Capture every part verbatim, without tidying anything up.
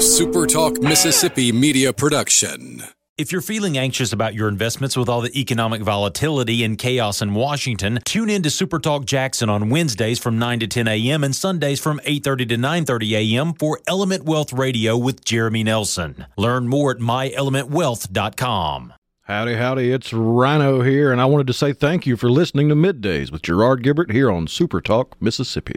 a Super Talk Mississippi media production. If you're feeling anxious about your investments with all the economic volatility and chaos in Washington, tune in to Super Talk Jackson on Wednesdays from nine to ten a.m. and Sundays from eight thirty to nine thirty a.m. for Element Wealth Radio with Jeremy Nelson. Learn more at my element wealth dot com. Howdy, howdy, it's Rhino here, and I wanted to say thank you for listening to Middays with Gerard Gibert here on Super Talk Mississippi.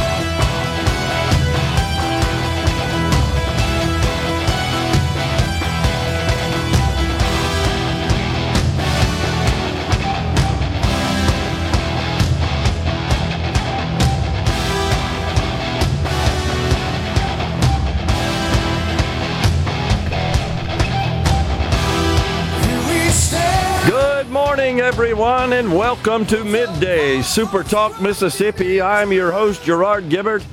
Everyone, and welcome to Midday Super Talk Mississippi. I'm your host, Gerard Gibert,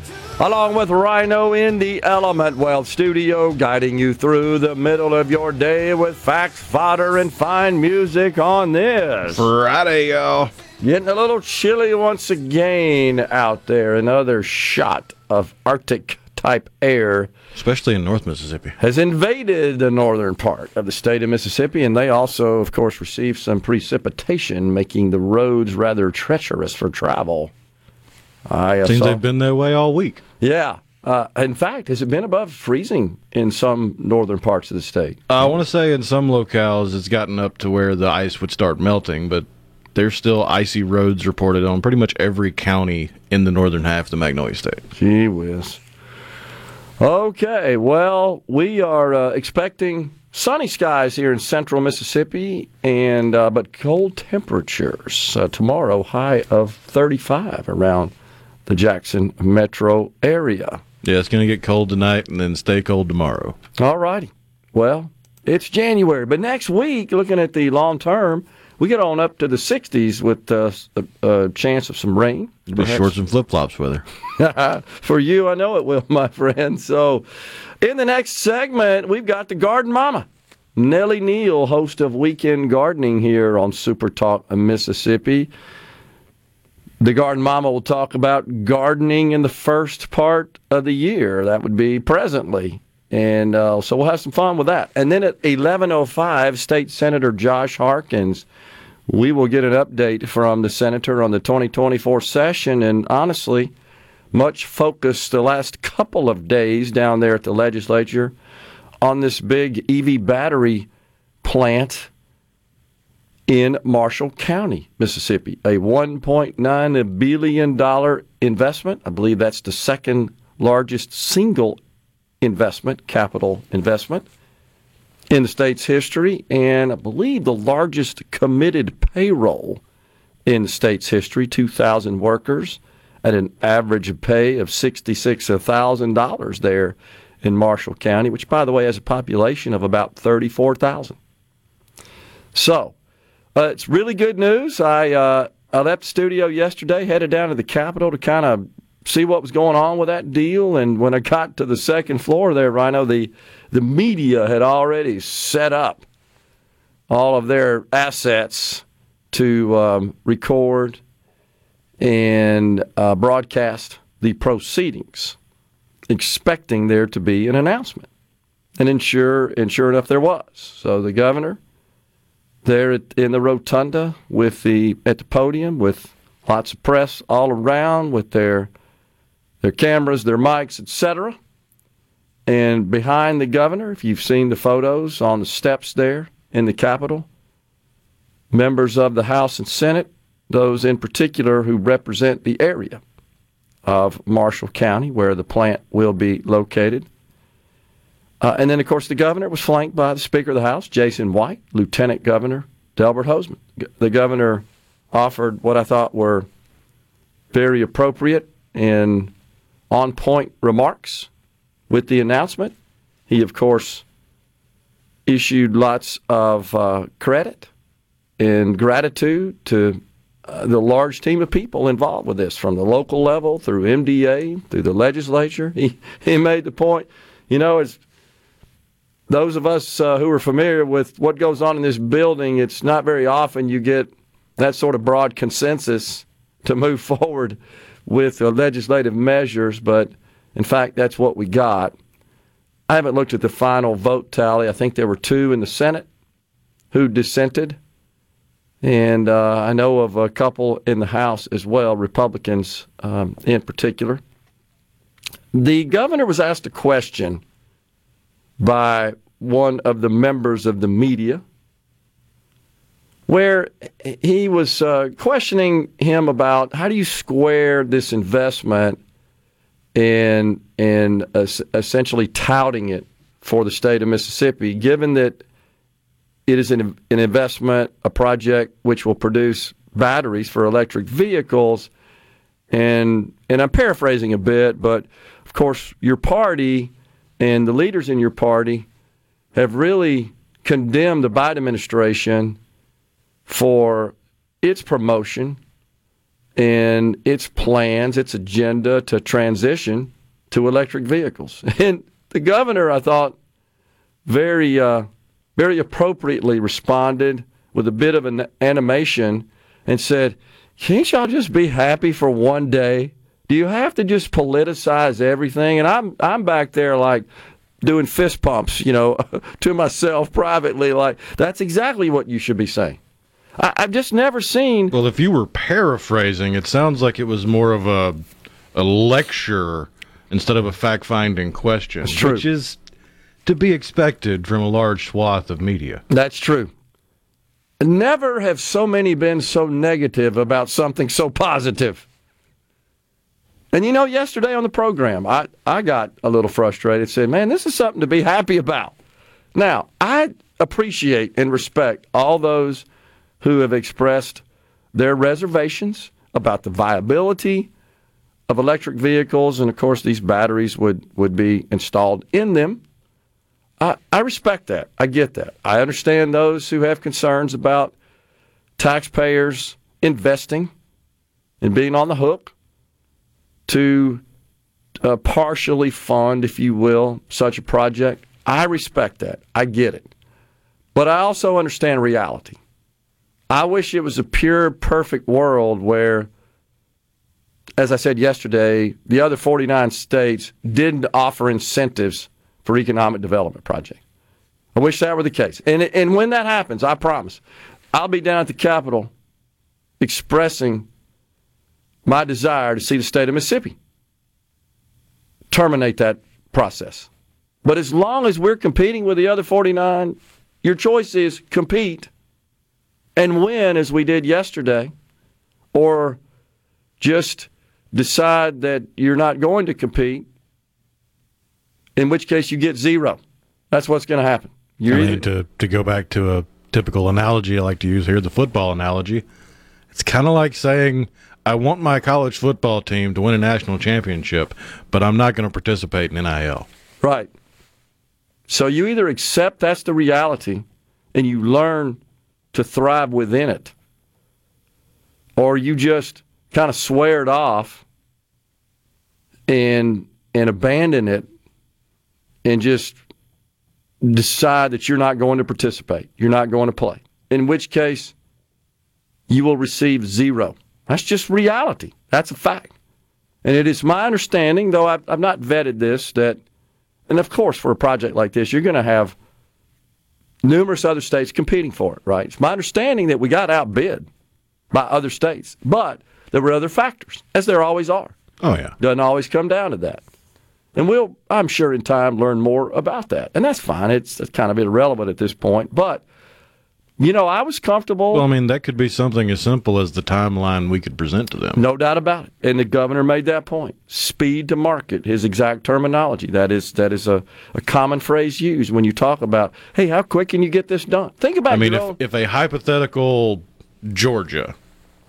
along with Rhino in the Element Wealth Studio, guiding you through the middle of your day with facts, fodder, and fine music on this Friday, y'all. Getting a little chilly once again out there. Another shot of Arctic type air, especially in North Mississippi, has invaded the northern part of the state of Mississippi, and they also, of course, received some precipitation, making the roads rather treacherous for travel. I Seems saw, they've been that way all week. Yeah. Uh, in fact, has it been above freezing in some northern parts of the state? I want to say in some locales it's gotten up to where the ice would start melting, but there's still icy roads reported on pretty much every county in the northern half of the Magnolia State. Gee whiz. Okay, well, we are uh, expecting sunny skies here in central Mississippi, and uh, but cold temperatures uh, tomorrow, high of thirty-five around the Jackson metro area. Yeah, it's going to get cold tonight and then stay cold tomorrow. All righty. Well, it's January, but next week, looking at the long term, we get on up to the sixties with uh, a, a chance of some rain. It'll be shorts and flip-flops weather. For you, I know it will, my friend. So in the next segment, we've got the Garden Mama, Nellie Neal, host of Weekend Gardening here on Super Talk Mississippi. The Garden Mama will talk about gardening in the first part of the year. That would be presently. And uh, so we'll have some fun with that. And then at eleven oh five, State Senator Josh Harkins, we will get an update from the senator on the twenty twenty-four session. And honestly, much focus the last couple of days down there at the legislature on this big E V battery plant in Marshall County, Mississippi. A one point nine billion dollars investment. I believe that's the second largest single investment, capital investment in the state's history, and I believe the largest committed payroll in the state's history, two thousand workers at an average pay of sixty-six thousand dollars there in Marshall County, which, by the way, has a population of about thirty-four thousand. So, uh, it's really good news. I, uh, I left the studio yesterday, headed down to the Capitol to kind of see what was going on with that deal, and when I got to the second floor there, Rhino, the, the media had already set up all of their assets to um, record and uh, broadcast the proceedings, expecting there to be an announcement. And, and sure, and sure enough, there was. So the governor there at, in the rotunda with the at the podium with lots of press all around with their their cameras, their mics, et cetera. And behind the governor, if you've seen the photos on the steps there in the Capitol, members of the House and Senate, those in particular who represent the area of Marshall County where the plant will be located. Uh, and then, of course, the governor was flanked by the Speaker of the House, Jason White, Lieutenant Governor Delbert Hosemann. The governor offered what I thought were very appropriate and on-point remarks with the announcement. He, of course, issued lots of uh, credit and gratitude to uh, the large team of people involved with this, from the local level through M D A, through the legislature. He, he made the point, you know, as those of us uh, who are familiar with what goes on in this building, it's not very often you get that sort of broad consensus to move forward with uh, legislative measures, but in fact, that's what we got. I haven't looked at the final vote tally. I think there were two in the Senate who dissented. And uh, I know of a couple in the House as well, Republicans um, in particular. The governor was asked a question by one of the members of the media where he was uh, questioning him about how do you square this investment and, and uh, essentially touting it for the state of Mississippi, given that it is an, an investment, a project which will produce batteries for electric vehicles. And and I'm paraphrasing a bit, but of course your party and the leaders in your party have really condemned the Biden administration for its promotion and its plans, its agenda to transition to electric vehicles. And the governor, I thought, very... Uh, very appropriately responded with a bit of an animation and said, can't y'all just be happy for one day? Do you have to just politicize everything? And I'm I'm back there like doing fist pumps, you know, to myself privately, like that's exactly what you should be saying. I, I've just never seen... Well, if you were paraphrasing, it sounds like it was more of a, a lecture instead of a fact-finding question. That's true. Which is... to be expected from a large swath of media. That's true. Never have so many been so negative about something so positive. And you know, yesterday on the program, I, I got a little frustrated, said, man, this is something to be happy about. Now, I appreciate and respect all those who have expressed their reservations about the viability of electric vehicles, and of course these batteries would, would be installed in them. I, I respect that. I get that. I understand those who have concerns about taxpayers investing and being on the hook to uh, partially fund, if you will, such a project. I respect that. I get it. But I also understand reality. I wish it was a pure, perfect world where, as I said yesterday, the other forty-nine states didn't offer incentives for economic development project. I wish that were the case. And and when that happens, I promise, I'll be down at the Capitol expressing my desire to see the state of Mississippi terminate that process. But as long as we're competing with the other forty-nine, your choice is compete and win as we did yesterday, or just decide that you're not going to compete, in which case you get zero. That's what's going to happen. You're I mean, either... to, to go back to a typical analogy I like to use here, the football analogy, it's kind of like saying, I want my college football team to win a national championship, but I'm not going to participate in N I L. Right. So you either accept that's the reality and you learn to thrive within it, or you just kind of swear it off and and abandon it and just decide that you're not going to participate. You're not going to play. In which case, you will receive zero. That's just reality. That's a fact. And it is my understanding, though I've, I've not vetted this, that, and of course for a project like this, you're going to have numerous other states competing for it, right? It's my understanding that we got outbid by other states. But there were other factors, as there always are. Oh, yeah. Doesn't always come down to that. And we'll, I'm sure, in time, learn more about that. And that's fine. It's, it's kind of irrelevant at this point. But, you know, I was comfortable. Well, I mean, that could be something as simple as the timeline we could present to them. No doubt about it. And the governor made that point. Speed to market, his exact terminology. That is that is a, a common phrase used when you talk about, hey, how quick can you get this done? Think about it. I mean, if, own... if a hypothetical Georgia,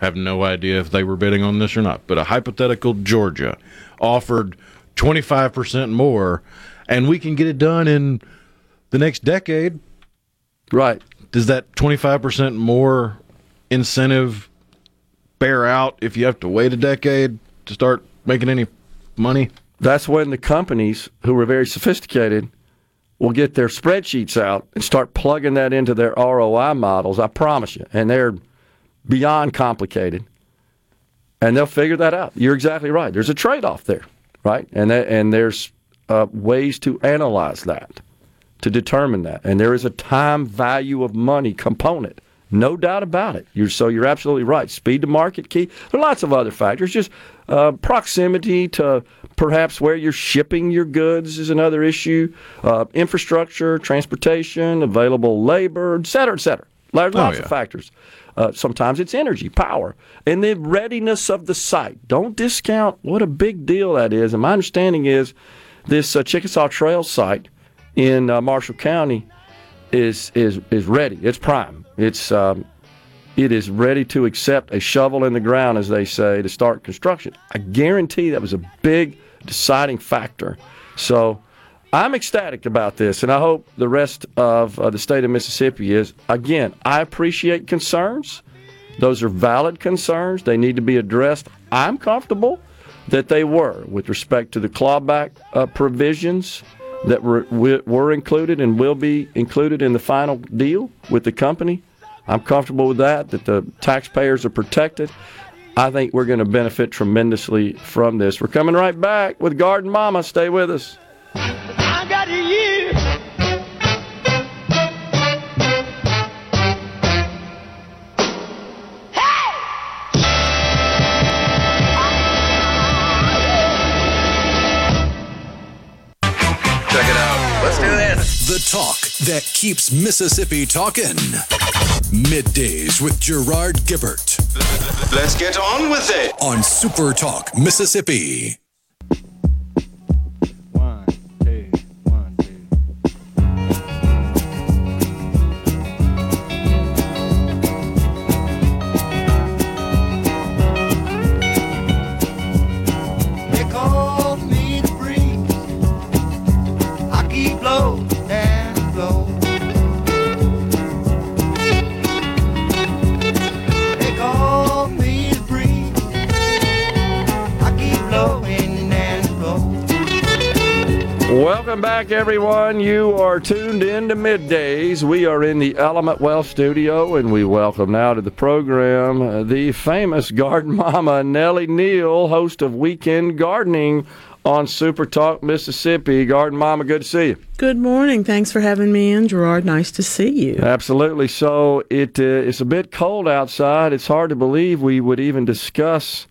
I have no idea if they were bidding on this or not, but a hypothetical Georgia offered twenty-five percent more, and we can get it done in the next decade. Right. Does that twenty-five percent more incentive bear out if you have to wait a decade to start making any money? That's when the companies who are very sophisticated will get their spreadsheets out and start plugging that into their R O I models, I promise you. And they're beyond complicated. And they'll figure that out. You're exactly right. There's a trade-off there, right? And that, and there's uh, ways to analyze that, to determine that. And there is a time value of money component. No doubt about it. You're, so you're absolutely right. Speed to market key. There are lots of other factors. Just uh, proximity to perhaps where you're shipping your goods is another issue. Uh, infrastructure, transportation, available labor, et cetera, et cetera. There's lots oh, yeah. of factors. Uh, sometimes it's energy, power, and the readiness of the site. Don't discount what a big deal that is. And my understanding is this uh, Chickasaw Trail site in uh, Marshall County is is is ready. It's prime. It's um, it is ready to accept a shovel in the ground, as they say, to start construction. I guarantee that was a big deciding factor. So I'm ecstatic about this, and I hope the rest of uh, the state of Mississippi is. Again, I appreciate concerns. Those are valid concerns. They need to be addressed. I'm comfortable that they were with respect to the clawback uh, provisions that were, were included and will be included in the final deal with the company. I'm comfortable with that, that the taxpayers are protected. I think we're going to benefit tremendously from this. We're coming right back with Garden Mama. Stay with us. I got a year. Hey! Check it out. Let's do this. The talk that keeps Mississippi talking. Middays with Gerard Gibert. Let's get on with it. On Super Talk Mississippi. Welcome back, everyone. You are tuned in to Middays. We are in the Element Wealth studio, and we welcome now to the program uh, the famous garden mama, Nellie Neal, host of Weekend Gardening on Super Talk Mississippi. Garden Mama, good to see you. Good morning. Thanks for having me in, Gerard. Nice to see you. Absolutely. So it uh, it's a bit cold outside. It's hard to believe we would even discuss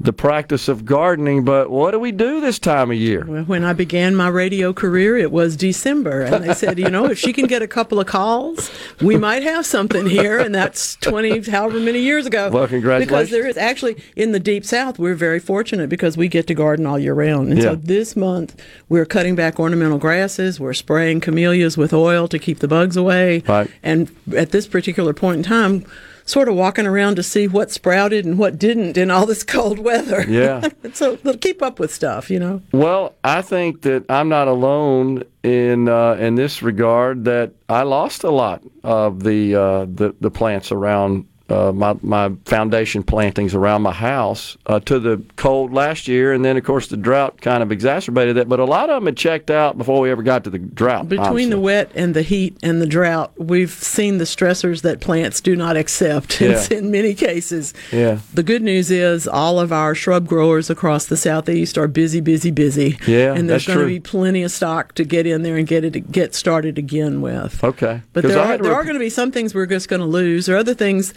the practice of gardening, but what do we do this time of year? Well, when I began my radio career, it was December, and they said, you know, if she can get a couple of calls, we might have something here, and that's twenty, however many years ago. Well, congratulations. Because there is, actually, in the Deep South, we're very fortunate because we get to garden all year round, and yeah. so this month, we're cutting back ornamental grasses, we're spraying camellias with oil to keep the bugs away, right. and at this particular point in time, sort of walking around to see what sprouted and what didn't in all this cold weather. Yeah. So they'll keep up with stuff, you know. Well, I think that I'm not alone in uh, in this regard, that I lost a lot of the uh, the, the plants around uh, my, my foundation plantings around my house uh, to the cold last year. And then, of course, the drought kind of exacerbated that. But a lot of them had checked out before we ever got to the drought. Between honestly. the wet and the heat and the drought, we've seen the stressors that plants do not accept yeah. in many cases. Yeah. The good news is all of our shrub growers across the Southeast are busy, busy, busy. Yeah, and there's going to be plenty of stock to get in there and get it get started again with. Okay. But there are, there rep- are going to be some things we're just going to lose. There are other things.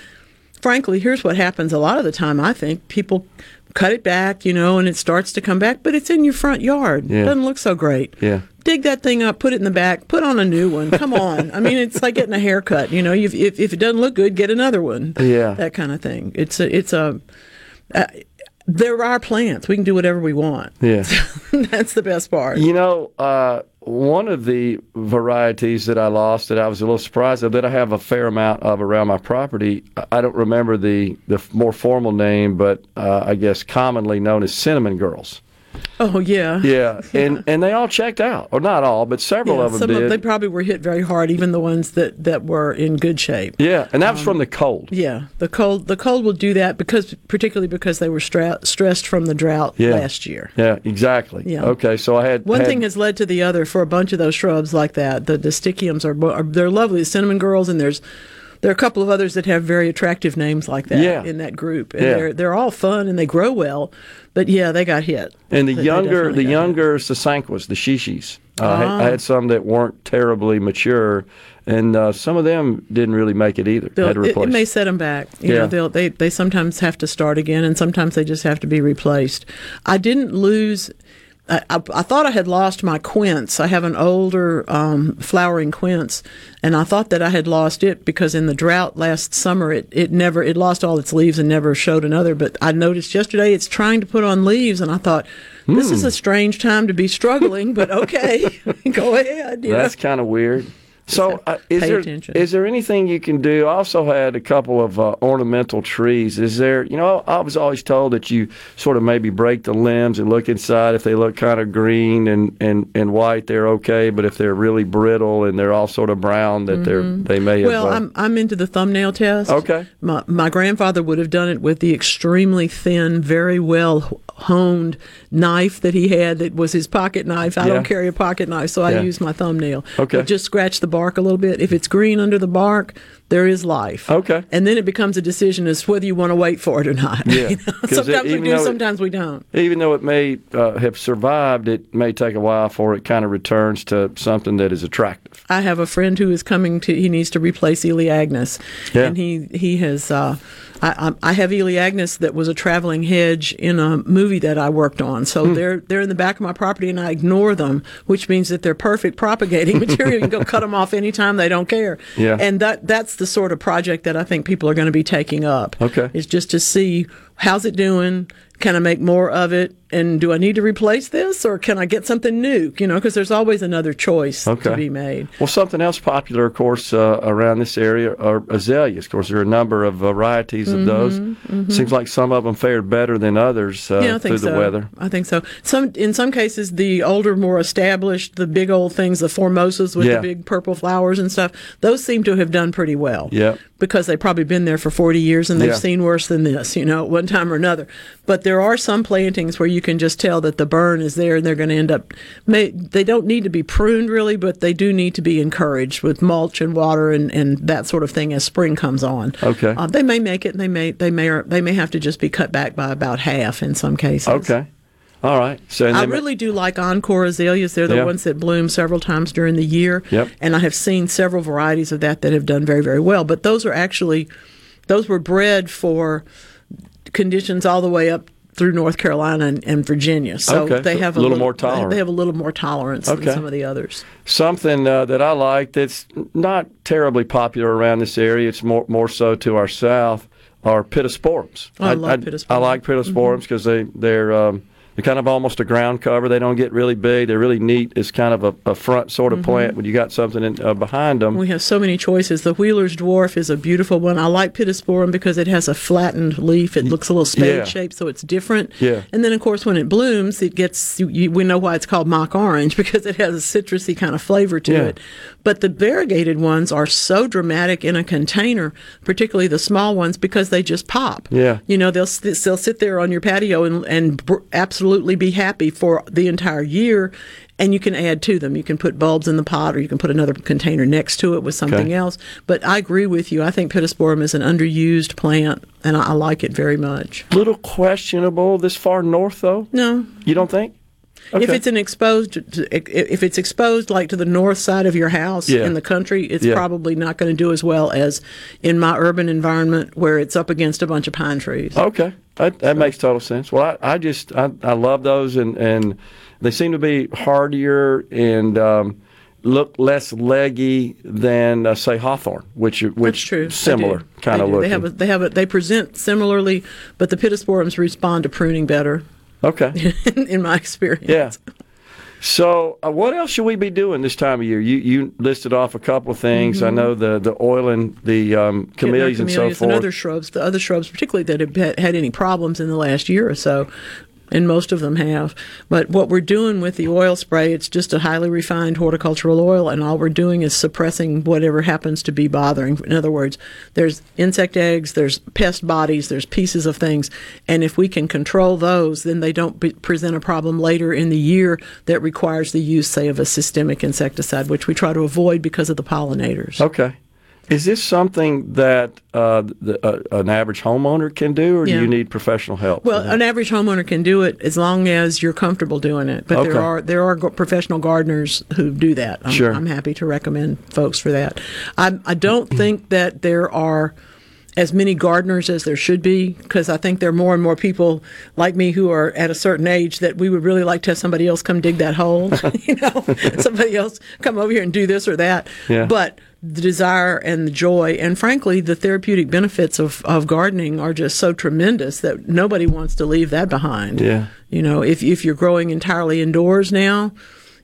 Frankly, here's what happens a lot of the time, I think. People cut it back, you know, and it starts to come back, but it's in your front yard. Yeah. It doesn't look so great. Yeah. Dig that thing up, put it in the back, put on a new one. Come on. I mean, it's like getting a haircut, you know. You've, if, if it doesn't look good, get another one. Yeah. That kind of thing. It's a... It's a uh, there are plants. We can do whatever we want. Yeah. That's the best part. You know, uh, one of the varieties that I lost that I was a little surprised of, that I have a fair amount of around my property, I don't remember the, the more formal name, but uh, I guess commonly known as cinnamon girls. Oh, yeah. Yeah, yeah. And, and they all checked out. Or not all, but several yeah, of them some did. Of, they probably were hit very hard, even the ones that, that were in good shape. Yeah, and that was um, from the cold. Yeah, the cold The cold will do that, because particularly because they were stra- stressed from the drought yeah. last year. Yeah, exactly. Yeah. Okay, so I had... One had, thing has led to the other for a bunch of those shrubs like that. The distichiums, are, are they're lovely. The cinnamon girls, and there's... There are a couple of others that have very attractive names like that yeah. in that group, and yeah. they're they're all fun and they grow well, but yeah, they got hit. And the they, younger they the younger sasanquas, the shishis, uh, uh-huh. I, had, I had some that weren't terribly mature, and uh, some of them didn't really make it either. Had to replace. It, it may set them back. You yeah. know, they they sometimes have to start again, and sometimes they just have to be replaced. I didn't lose. I, I, I thought I had lost my quince. I have an older um, flowering quince, and I thought that I had lost it because in the drought last summer, it, it never it lost all its leaves and never showed another. But I noticed yesterday it's trying to put on leaves, and I thought, this mm. is a strange time to be struggling, but okay, go ahead. You That's kind of weird. So uh, is there attention. is there anything you can do? I also had a couple of uh, ornamental trees. Is there, you know, I was always told that you sort of maybe break the limbs and look inside. If they look kind of green and, and, and white, they're okay. But if they're really brittle and they're all sort of brown, that mm-hmm. they're, they may have... Well, like, I'm, I'm into the thumbnail test. Okay. My, my grandfather would have done it with the extremely thin, very well honed knife that he had that was his pocket knife. I yeah. don't carry a pocket knife, so yeah. I use my thumbnail. Okay. But just scratch the bark a little bit. If it's green under the bark, there is life. Okay. And then it becomes a decision as to whether you want to wait for it or not. Yeah. You know? Sometimes it, we do, it, sometimes we don't. Even though it may uh, have survived, it may take a while before it kind of returns to something that is attractive. I have a friend who is coming to, he needs to replace Eleagnus. Yeah. And he, he has, uh, I, I have Eleagnus that was a traveling hedge in a movie that I worked on. So mm. they're they're in the back of my property, and I ignore them, which means that they're perfect propagating material. You can go cut them off anytime, they don't care. Yeah. And that that's the sort of project that I think people are going to be taking up. Okay. It's just to see, how's it doing? Can I make more of it? And do I need to replace this, or can I get something new? You know, because there's always another choice okay. to be made. Well, something else popular, of course, uh, around this area are azaleas. Of course, there are a number of varieties of mm-hmm, those. Mm-hmm. Seems like some of them fared better than others uh, yeah, I think through so. the weather. I think so. Some in some cases, the older, more established, the big old things, the formosas with yeah. the big purple flowers and stuff, those seem to have done pretty well. Yeah. Because they've probably been there for forty years and they've yeah. seen worse than this, you know, at one time or another. But there are some plantings where you can just tell that the burn is there, and they're going to end up, may, they don't need to be pruned really, but they do need to be encouraged with mulch and water and, and that sort of thing as spring comes on. Okay. Uh, they may make it, and they may, they, may, or they may have to just be cut back by about half in some cases. Okay. All right. So I really do like Encore azaleas. They're the yeah. ones that bloom several times during the year. Yep. And I have seen several varieties of that that have done very, very well. But those are actually, those were bred for conditions all the way up through North Carolina and, and Virginia. So okay. they have a, a little, little more tolerance. They have a little more tolerance okay. than some of the others. Something uh, that I like that's not terribly popular around this area, it's more more so to our south, are pittosporums. Oh, I, I love pittosporums. I, I like pittosporums because mm-hmm. they, they're... Um, They're kind of almost a ground cover. They don't get really big. They're really neat. It's kind of a, a front sort of mm-hmm. plant when you got something in, uh, behind them. We have so many choices. The Wheeler's Dwarf is a beautiful one. I like Pittosporum because it has a flattened leaf. It looks a little spade-shaped, yeah. so it's different. Yeah. And then, of course, when it blooms, it gets. You, you, we know why it's called mock orange, because it has a citrusy kind of flavor to yeah. it. But the variegated ones are so dramatic in a container, particularly the small ones, because they just pop. Yeah. You know, they'll they'll sit there on your patio and and br- absolutely. absolutely be happy for the entire year, and you can add to them. You can put bulbs in the pot, or you can put another container next to it with something okay. else. But I agree with you. I think Pittosporum is an underused plant, and I, I like it very much. Little questionable this far north, though? No. You don't think? Okay. If it's an exposed, if it's exposed like to the north side of your house yeah. in the country, it's yeah. probably not going to do as well as in my urban environment where it's up against a bunch of pine trees. Okay, that, that so. makes total sense. Well, I, I just I, I love those, and, and they seem to be hardier and um, look less leggy than uh, say hawthorn, which which similar kind of look. They have a, they have a, they present similarly, but the pittosporums respond to pruning better. Okay. In my experience. Yeah. So uh, what else should we be doing this time of year? You you listed off a couple of things. Mm-hmm. I know the, the oil and the um, camellias, yeah, the camellias and so forth. And other shrubs, the other shrubs particularly that have had any problems in the last year or so. and most of them have. But what we're doing with the oil spray, it's just a highly refined horticultural oil, and all we're doing is suppressing whatever happens to be bothering. In other words, there's insect eggs, there's pest bodies, there's pieces of things, and if we can control those, then they don't be, present a problem later in the year that requires the use, say, of a systemic insecticide, which we try to avoid because of the pollinators. Okay. Is this something that uh, the, uh, an average homeowner can do, or yeah. do you need professional help? Well, an average homeowner can do it as long as you're comfortable doing it. But okay. there are there are professional gardeners who do that. I'm, sure. I'm happy to recommend folks for that. I, I don't think that there are as many gardeners as there should be, because I think there are more and more people like me who are at a certain age that we would really like to have somebody else come dig that hole, you know, somebody else come over here and do this or that. Yeah. But the desire and the joy and, frankly, the therapeutic benefits of, of gardening are just so tremendous that nobody wants to leave that behind. Yeah. You know, if if you're growing entirely indoors now,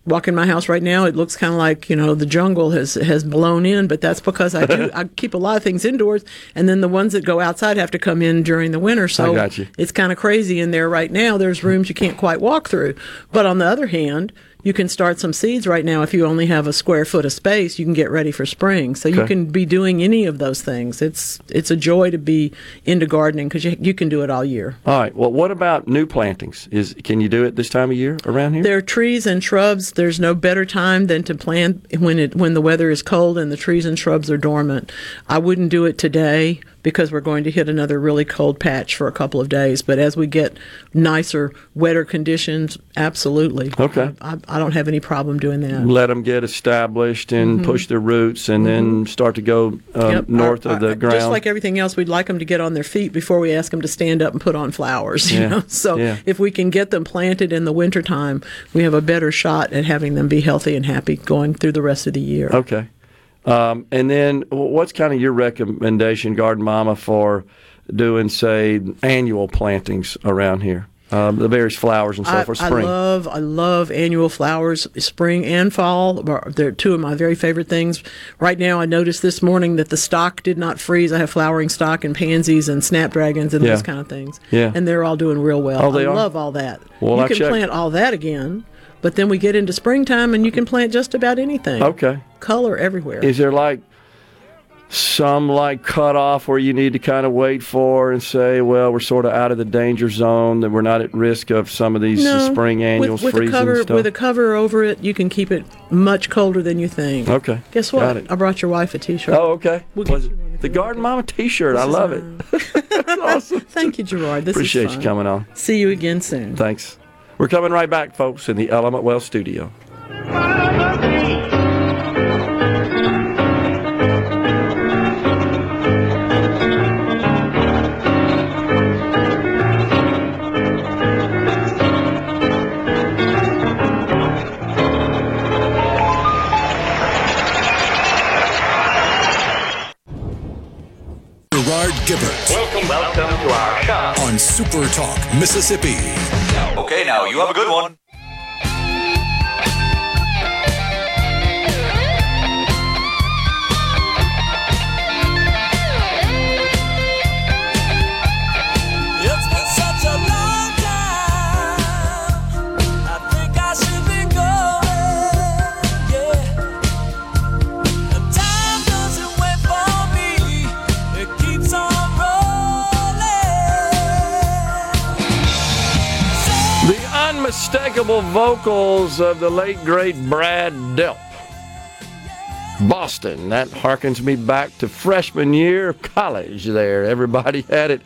walk in my house right now, it looks kind of like, you know, the jungle has, has blown in, but that's because I do I keep a lot of things indoors, and then the ones that go outside have to come in during the winter, so it's kind of crazy in there right now. There's rooms you can't quite walk through. But on the other hand, you can start some seeds right now. If you only have a square foot of space, you can get ready for spring. So okay. you can be doing any of those things. It's it's a joy to be into gardening because you, you can do it all year. All right. Well, what about new plantings? Is Can you do it this time of year around here? There are trees and shrubs. There's no better time than to plant when it when the weather is cold and the trees and shrubs are dormant. I wouldn't do it today, because we're going to hit another really cold patch for a couple of days. But as we get nicer, wetter conditions, absolutely. Okay. I, I don't have any problem doing that. Let them get established and mm-hmm. push their roots and mm-hmm. then start to go um, yep. north our, of the our, ground. Just like everything else, we'd like them to get on their feet before we ask them to stand up and put on flowers. Yeah. You know? So yeah. if we can get them planted in the wintertime, we have a better shot at having them be healthy and happy going through the rest of the year. Okay. Um, and then what's kind of your recommendation, Garden Mama, for doing, say, annual plantings around here? Um, the various flowers and stuff for spring. I love, I love annual flowers, spring and fall. They're two of my very favorite things. Right now, I noticed this morning that the stock did not freeze. I have flowering stock and pansies and snapdragons and yeah. those kind of things. Yeah. And they're all doing real well. Oh, they I are? love all that. Well, you I can checked. plant all that again. But then we get into springtime, and you can plant just about anything. Okay. Color everywhere. Is there like some like cutoff where you need to kind of wait for and say, well, we're sort of out of the danger zone, that we're not at risk of some of these no. spring annuals with, with freezing a cover, stuff? With a cover over it, you can keep it much colder than you think. Okay. Guess what? I brought your wife a T-shirt. Oh, okay. We'll get you one. The Garden Mama T-shirt. This I love it. That's awesome. Thank you, Gerard. This Appreciate is fun. you coming on. See you again soon. Thanks. We're coming right back, folks, in the Element Wealth Studio. Gerard Gibert. Welcome, welcome to our shop on Super Talk Mississippi. Okay, now you have a good one. Unmistakable vocals of the late, great Brad Delp. Boston. That harkens me back to freshman year of college there. Everybody had it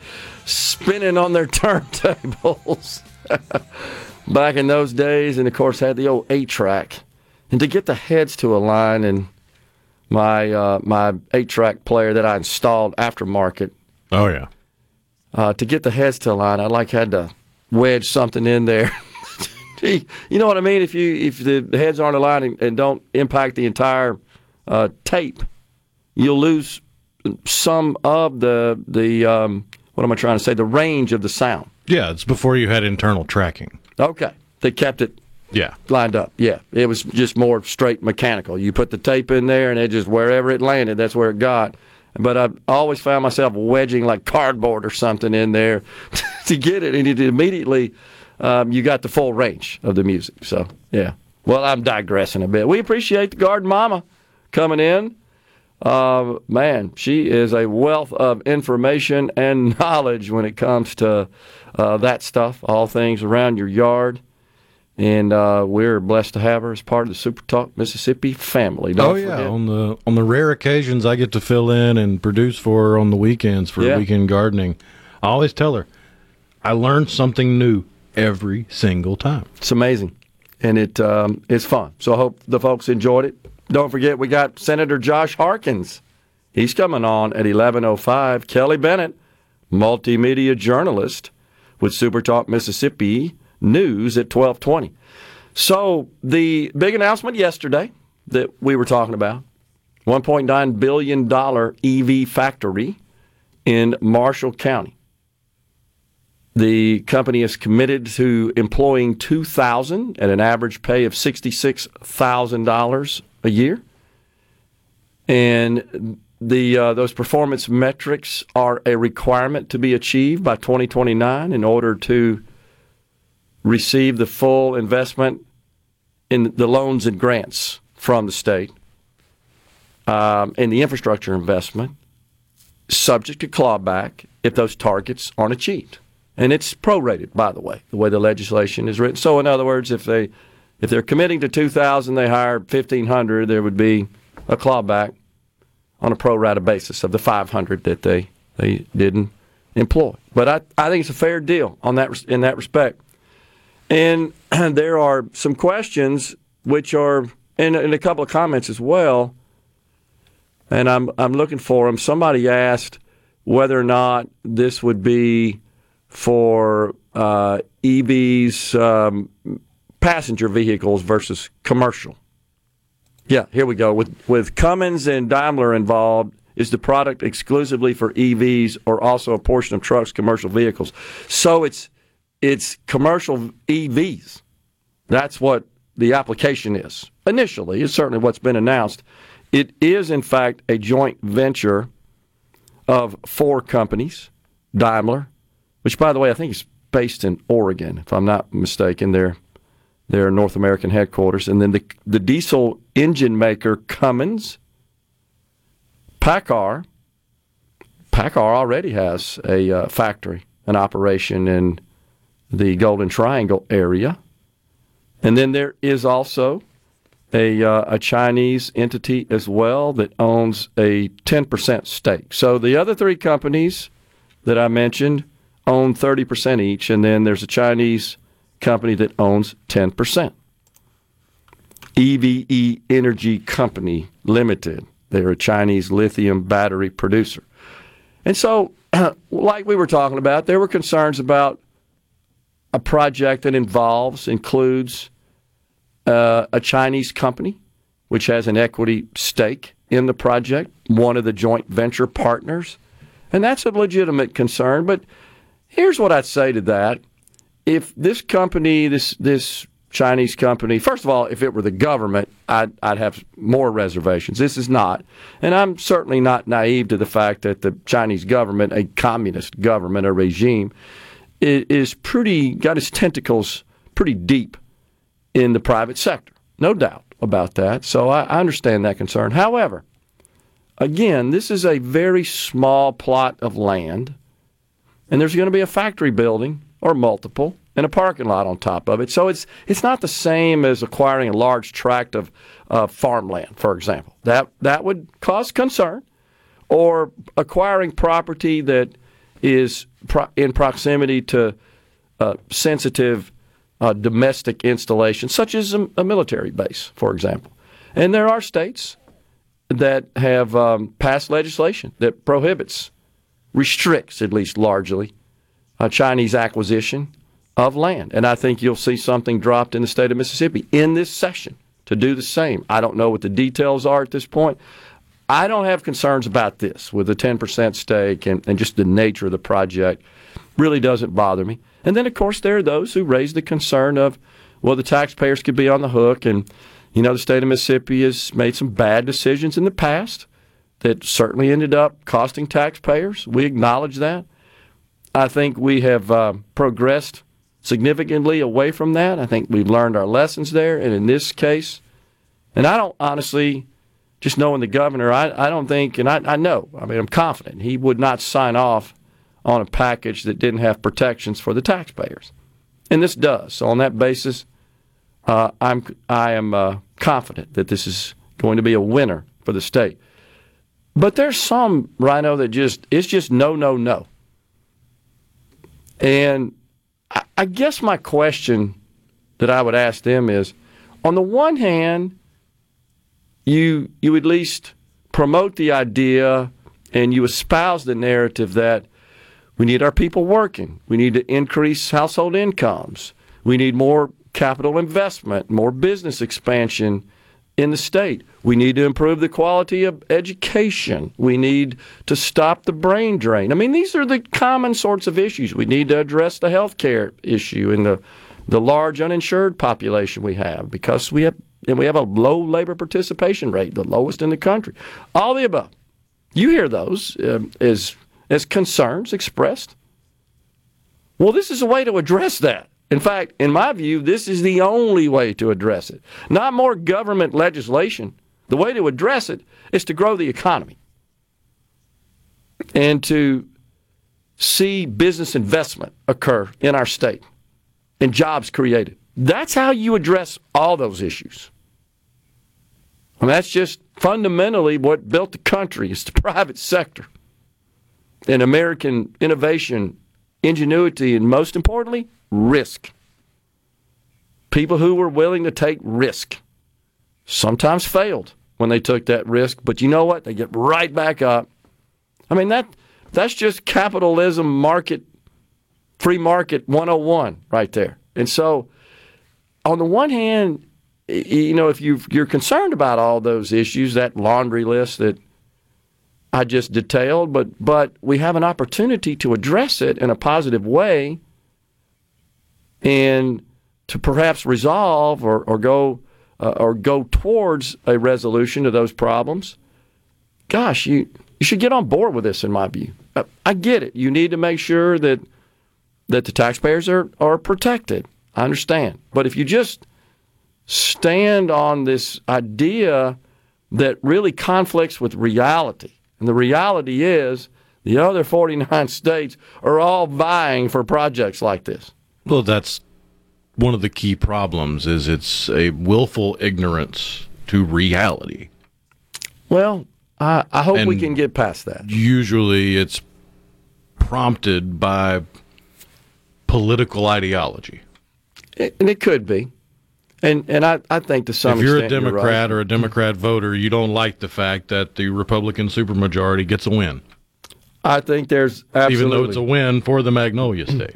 spinning on their turntables back in those days, and, of course, had the old eight-track. And to get the heads to align, and my uh, my eight-track player that I installed aftermarket. Oh, yeah. Uh, to get the heads to align, I like had to wedge something in there. You know what I mean? If you if the heads aren't aligned and, and don't impact the entire uh, tape, you'll lose some of the the um, what am I trying to say? The range of the sound. Yeah, it's before you had internal tracking. Okay, they kept it. Yeah, lined up. Yeah, it was just more straight mechanical. You put the tape in there, and it just wherever it landed, that's where it got. But I always found myself wedging like cardboard or something in there to get it, and it immediately. um, you got the full range of the music. So, yeah. Well, I'm digressing a bit. We appreciate the Garden Mama coming in. Uh, man, she is a wealth of information and knowledge when it comes to uh, that stuff, all things around your yard. And uh, we're blessed to have her as part of the Super Talk Mississippi family. Don't oh yeah, forget. on the on the rare occasions I get to fill in and produce for her on the weekends for yeah. weekend gardening, I always tell her I learn something new every single time. It's amazing, and it um, it's fun. So I hope the folks enjoyed it. Don't forget we got Senator Josh Harkins. He's coming on at eleven oh five. Kelly Bennett, multimedia journalist with Super Talk Mississippi News at twelve twenty. So the big announcement yesterday that we were talking about, one point nine billion dollars E V factory in Marshall County. The company is committed to employing two thousand at an average pay of sixty-six thousand dollars a year. And the uh, those performance metrics are a requirement to be achieved by twenty twenty-nine in order to receive the full investment in the loans and grants from the state um, and the infrastructure investment, subject to clawback if those targets aren't achieved. And it's prorated, by the way, the way the legislation is written. So, in other words, if, they, if they're committing to two thousand, they hire fifteen hundred, there would be a clawback on a pro-rata basis of the five hundred that they, they didn't employ. But I, I think it's a fair deal on that in that respect. And there are some questions which are in, in a couple of comments as well, and I'm I'm looking for them. Somebody asked whether or not this would be for uh, E Vs, um, passenger vehicles versus commercial. Yeah, here we go. With with Cummins and Daimler involved, is the product exclusively for E Vs or also a portion of trucks, commercial vehicles? So it's It's commercial E Vs. That's what the application is. Initially, it's certainly what's been announced. It is, in fact, a joint venture of four companies, Daimler, which, by the way, I think is based in Oregon, if I'm not mistaken, their, their North American headquarters. And then the, the diesel engine maker, Cummins, PACCAR. PACCAR already has a uh, factory, an operation in the Golden Triangle area. And then there is also a uh, a Chinese entity as well that owns a ten percent stake. So the other three companies that I mentioned own thirty percent each, and then there's a Chinese company that owns ten percent. E V E Energy Company Limited. They're a Chinese lithium battery producer. And so, like we were talking about, there were concerns about a project that involves, includes uh, a Chinese company, which has an equity stake in the project, one of the joint venture partners. And that's a legitimate concern. But here's what I'd say to that. If this company, this this Chinese company, first of all, if it were the government, I'd, I'd have more reservations. This is not. And I'm certainly not naive to the fact that the Chinese government, a communist government, a regime, it is pretty, got its tentacles pretty deep in the private sector. No doubt about that. So I, I understand that concern. However, again, this is a very small plot of land, and there's going to be a factory building or multiple and a parking lot on top of it. So it's it's not the same as acquiring a large tract of uh, farmland, for example. That that would cause concern, or acquiring property that is pro- in proximity to uh, sensitive uh, domestic installations, such as a, a military base, for example. And there are states that have um, passed legislation that prohibits, restricts at least largely, uh, Chinese acquisition of land. And I think you'll see something dropped in the state of Mississippi in this session to do the same. I don't know what the details are at this point. I don't have concerns about this with the ten percent stake and, and just the nature of the project. Really doesn't bother me. And then, of course, there are those who raise the concern of, well, the taxpayers could be on the hook. And, you know, the state of Mississippi has made some bad decisions in the past that certainly ended up costing taxpayers. We acknowledge that. I think we have uh, progressed significantly away from that. I think we've learned our lessons there. And in this case, and I don't honestly, just knowing the governor, I, I don't think, and I, I know, I mean, I'm confident, he would not sign off on a package that didn't have protections for the taxpayers. And this does. So on that basis, uh, I'm, I am uh, confident that this is going to be a winner for the state. But there's some, Rhino, that just, it's just no, no, no. And I guess my question that I would ask them is, on the one hand, you you at least promote the idea and you espouse the narrative that we need our people working. We need to increase household incomes. We need more capital investment, more business expansion in the state. We need to improve the quality of education. We need to stop the brain drain. I mean, these are the common sorts of issues. We need to address the health care issue and the, the large uninsured population we have, because we have and we have a low labor participation rate, the lowest in the country. All the above. You hear those um, as, as concerns expressed. Well, this is a way to address that. In fact, in my view, this is the only way to address it. Not more government legislation. The way to address it is to grow the economy and to see business investment occur in our state and jobs created. That's how you address all those issues. And that's just fundamentally what built the country, is the private sector and American innovation, ingenuity, and most importantly, risk. People who were willing to take risk sometimes failed when they took that risk, but you know what? They get right back up. I mean, that that's just capitalism, market, free market one oh one right there. And so, on the one hand, you know, if you've, you're concerned about all those issues, that laundry list that I just detailed, but but we have an opportunity to address it in a positive way and to perhaps resolve or, or go uh, or go towards a resolution to those problems. Gosh, you, you should get on board with this, in my view. I, I get it. You need to make sure that that the taxpayers are, are protected. I understand. But if you just stand on this idea that really conflicts with reality, and the reality is the other forty-nine states are all vying for projects like this. Well, that's one of the key problems, is it's a willful ignorance to reality. Well, I, I hope and we can get past that. Usually it's prompted by political ideology. It, and it could be. And and I, I think to some extent, if you're a Democrat you're right. or a Democrat voter, you don't like the fact that the Republican supermajority gets a win. I think there's absolutely... Even though it's a win for the Magnolia State.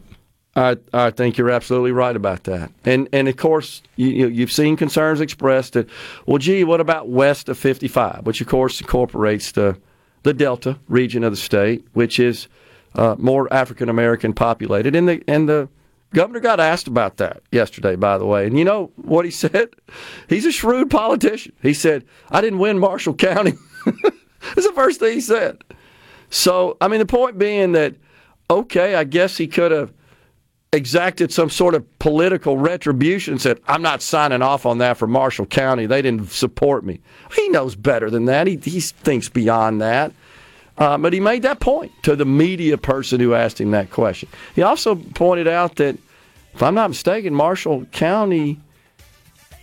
I, I think you're absolutely right about that. And, and of course, you, you, you've seen concerns expressed that, well, gee, what about west of fifty-five, which, of course, incorporates the, the Delta region of the state, which is uh, more African-American populated. And the, and the governor got asked about that yesterday, by the way. And you know what he said? He's a shrewd politician. He said, I didn't win Marshall County. That's the first thing he said. So, I mean, the point being that, okay, I guess he could have exacted some sort of political retribution, said, I'm not signing off on that for Marshall County. They didn't support me. He knows better than that. He, he thinks beyond that. Uh, but he made that point to the media person who asked him that question. He also pointed out that, if I'm not mistaken, Marshall County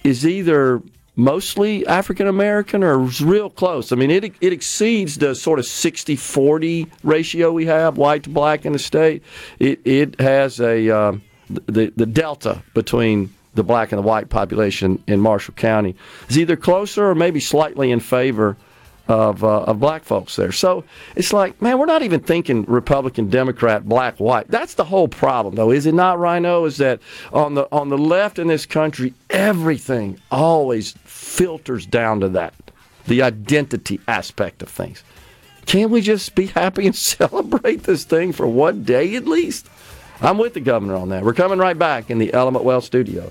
is either mostly African-American or real close. I mean, it it exceeds the sort of sixty forty ratio we have, white to black in the state. It it has a um, the, the delta between the black and the white population in Marshall County is either closer or maybe slightly in favor of, uh, of black folks there. So it's like, man, we're not even thinking Republican, Democrat, black, white. That's the whole problem, though, is it not, Rhino? Is that on the on the left in this country, everything always filters down to that, the identity aspect of things. Can't we just be happy and celebrate this thing for one day at least? I'm with the governor on that. We're coming right back in the Element Well studio.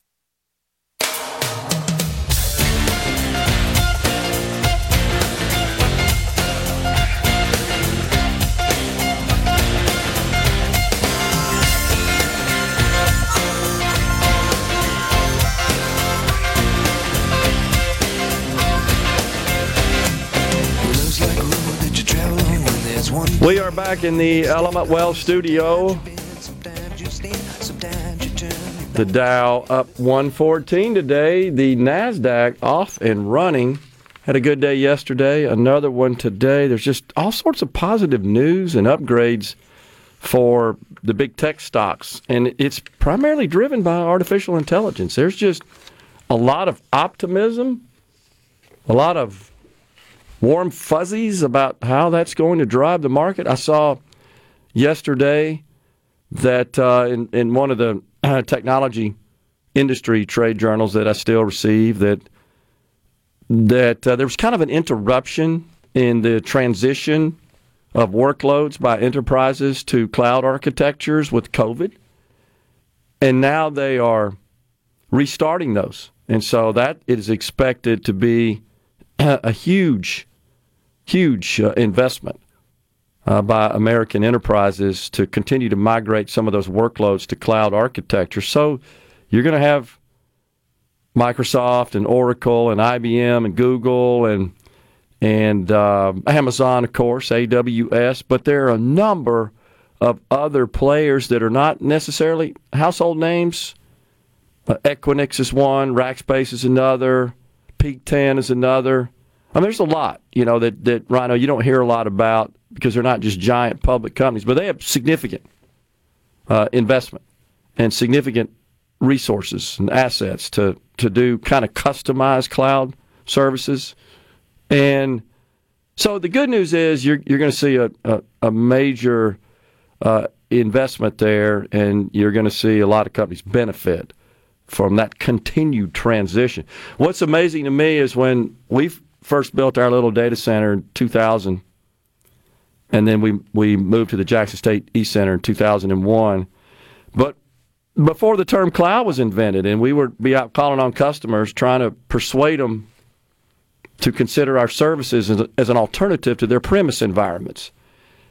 We are back in the Element Wealth studio. The Dow up one fourteen today. The NASDAQ off and running. Had a good day yesterday, another one today. There's just all sorts of positive news and upgrades for the big tech stocks. And it's primarily driven by artificial intelligence. There's just a lot of optimism, a lot of warm fuzzies about how that's going to drive the market. I saw yesterday that uh, in, in one of the uh, technology industry trade journals that I still receive that that uh, there was kind of an interruption in the transition of workloads by enterprises to cloud architectures with COVID. And now they are restarting those. And so that is expected to be a huge Huge uh, investment uh, by American enterprises to continue to migrate some of those workloads to cloud architecture. So you're going to have Microsoft and Oracle and I B M and Google and and uh, Amazon, of course, A W S. But there are a number of other players that are not necessarily household names. Uh, Equinix is one, Rackspace is another, Peak ten is another. I mean, there's a lot, you know, that, that Rhino, you don't hear a lot about because they're not just giant public companies, but they have significant uh, investment and significant resources and assets to, to do kind of customized cloud services. And so the good news is you're you're going to see a, a, a major uh, investment there, and you're going to see a lot of companies benefit from that continued transition. What's amazing to me is when we've first built our little data center in two thousand, and then we we moved to the Jackson State East Center in two thousand one. But before the term cloud was invented, and we would be out calling on customers trying to persuade them to consider our services as, as an alternative to their premise environments.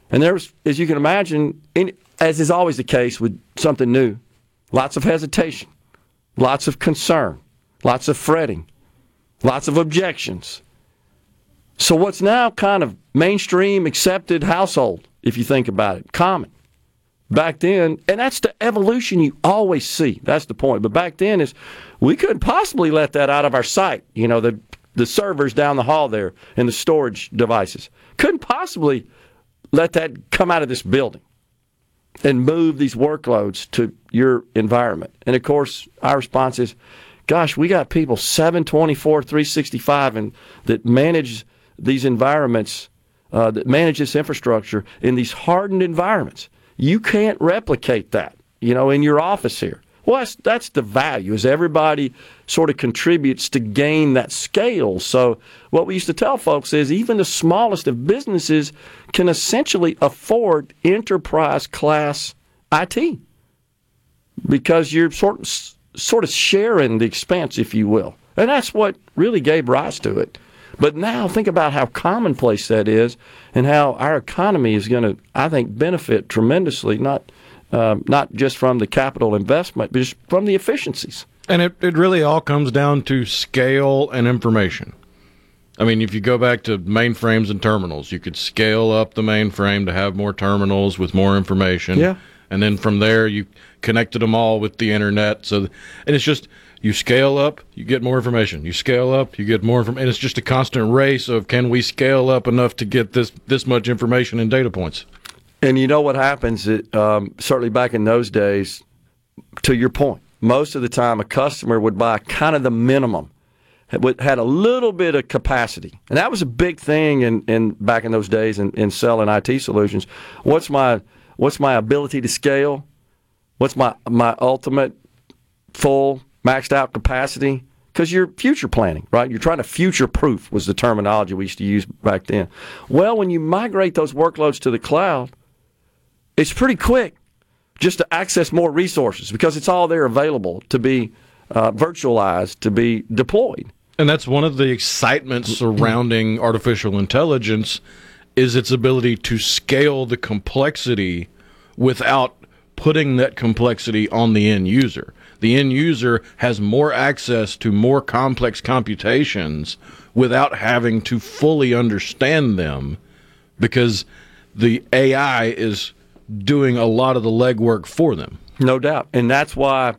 And there was, as you can imagine, in, as is always the case with something new, lots of hesitation, lots of concern, lots of fretting, lots of objections. So what's now kind of mainstream, accepted household, if you think about it, common. Back then, and that's the evolution you always see. That's the point. But back then, is we couldn't possibly let that out of our sight. You know, the the servers down the hall there and the storage devices. Couldn't possibly let that come out of this building and move these workloads to your environment. And, of course, our response is, gosh, we got people seven twenty-four, three sixty-five and that manage these environments, uh, that manage this infrastructure in these hardened environments. You can't replicate that, you know, in your office here. Well, that's, that's the value, is everybody sort of contributes to gain that scale. So what we used to tell folks is even the smallest of businesses can essentially afford enterprise-class I T because you're sort, sort of sharing the expense, if you will. And that's what really gave rise to it. But now think about how commonplace that is and how our economy is going to, I think, benefit tremendously, not um, not just from the capital investment, but just from the efficiencies. And it, it really all comes down to scale and information. I mean, if you go back to mainframes and terminals, you could scale up the mainframe to have more terminals with more information. Yeah. And then from there, you connected them all with the internet. So, th- and it's just... You scale up, you get more information. You scale up, you get more information. And it's just a constant race of can we scale up enough to get this this much information and data points. And you know what happens, it, um, certainly back in those days, to your point, most of the time a customer would buy kind of the minimum, had a little bit of capacity. And that was a big thing in, in back in those days in, in selling I T solutions. What's my, what's my ability to scale? What's my, my ultimate full maxed out capacity? because you're future planning, right? You're trying to future-proof was the terminology we used to use back then. Well, when you migrate those workloads to the cloud, it's pretty quick just to access more resources because it's all there available to be uh, virtualized, to be deployed. And that's one of the excitements surrounding artificial intelligence is its ability to scale the complexity without putting that complexity on the end user. The end user has more access to more complex computations without having to fully understand them because the A I is doing a lot of the legwork for them. No doubt. And that's why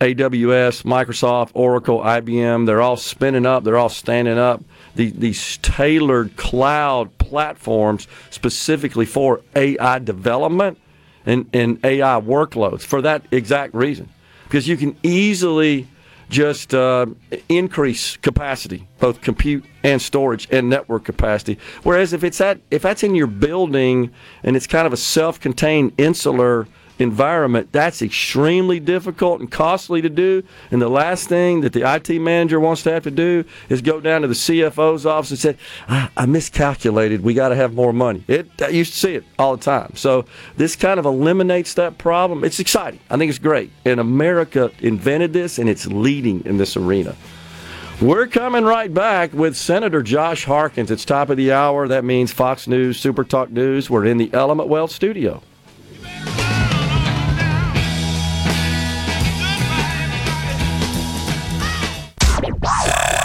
A W S, Microsoft, Oracle, I B M, they're all spinning up, they're all standing up the, these tailored cloud platforms specifically for A I development and, and A I workloads for that exact reason. Because you can easily just uh, increase capacity, both compute and storage and network capacity. Whereas if it's at, if that's in your building and it's kind of a self-contained insular environment, that's extremely difficult and costly to do. And the last thing that the I T manager wants to have to do is go down to the C F O's office and say, ah, I miscalculated. We got to have more money. It, I used to see it all the time. So this kind of eliminates that problem. It's exciting. I think it's great. And America invented this, and it's leading in this arena. We're coming right back with Senator Josh Harkins. It's top of the hour. That means Fox News, Super Talk News. We're in the Element Wealth studio.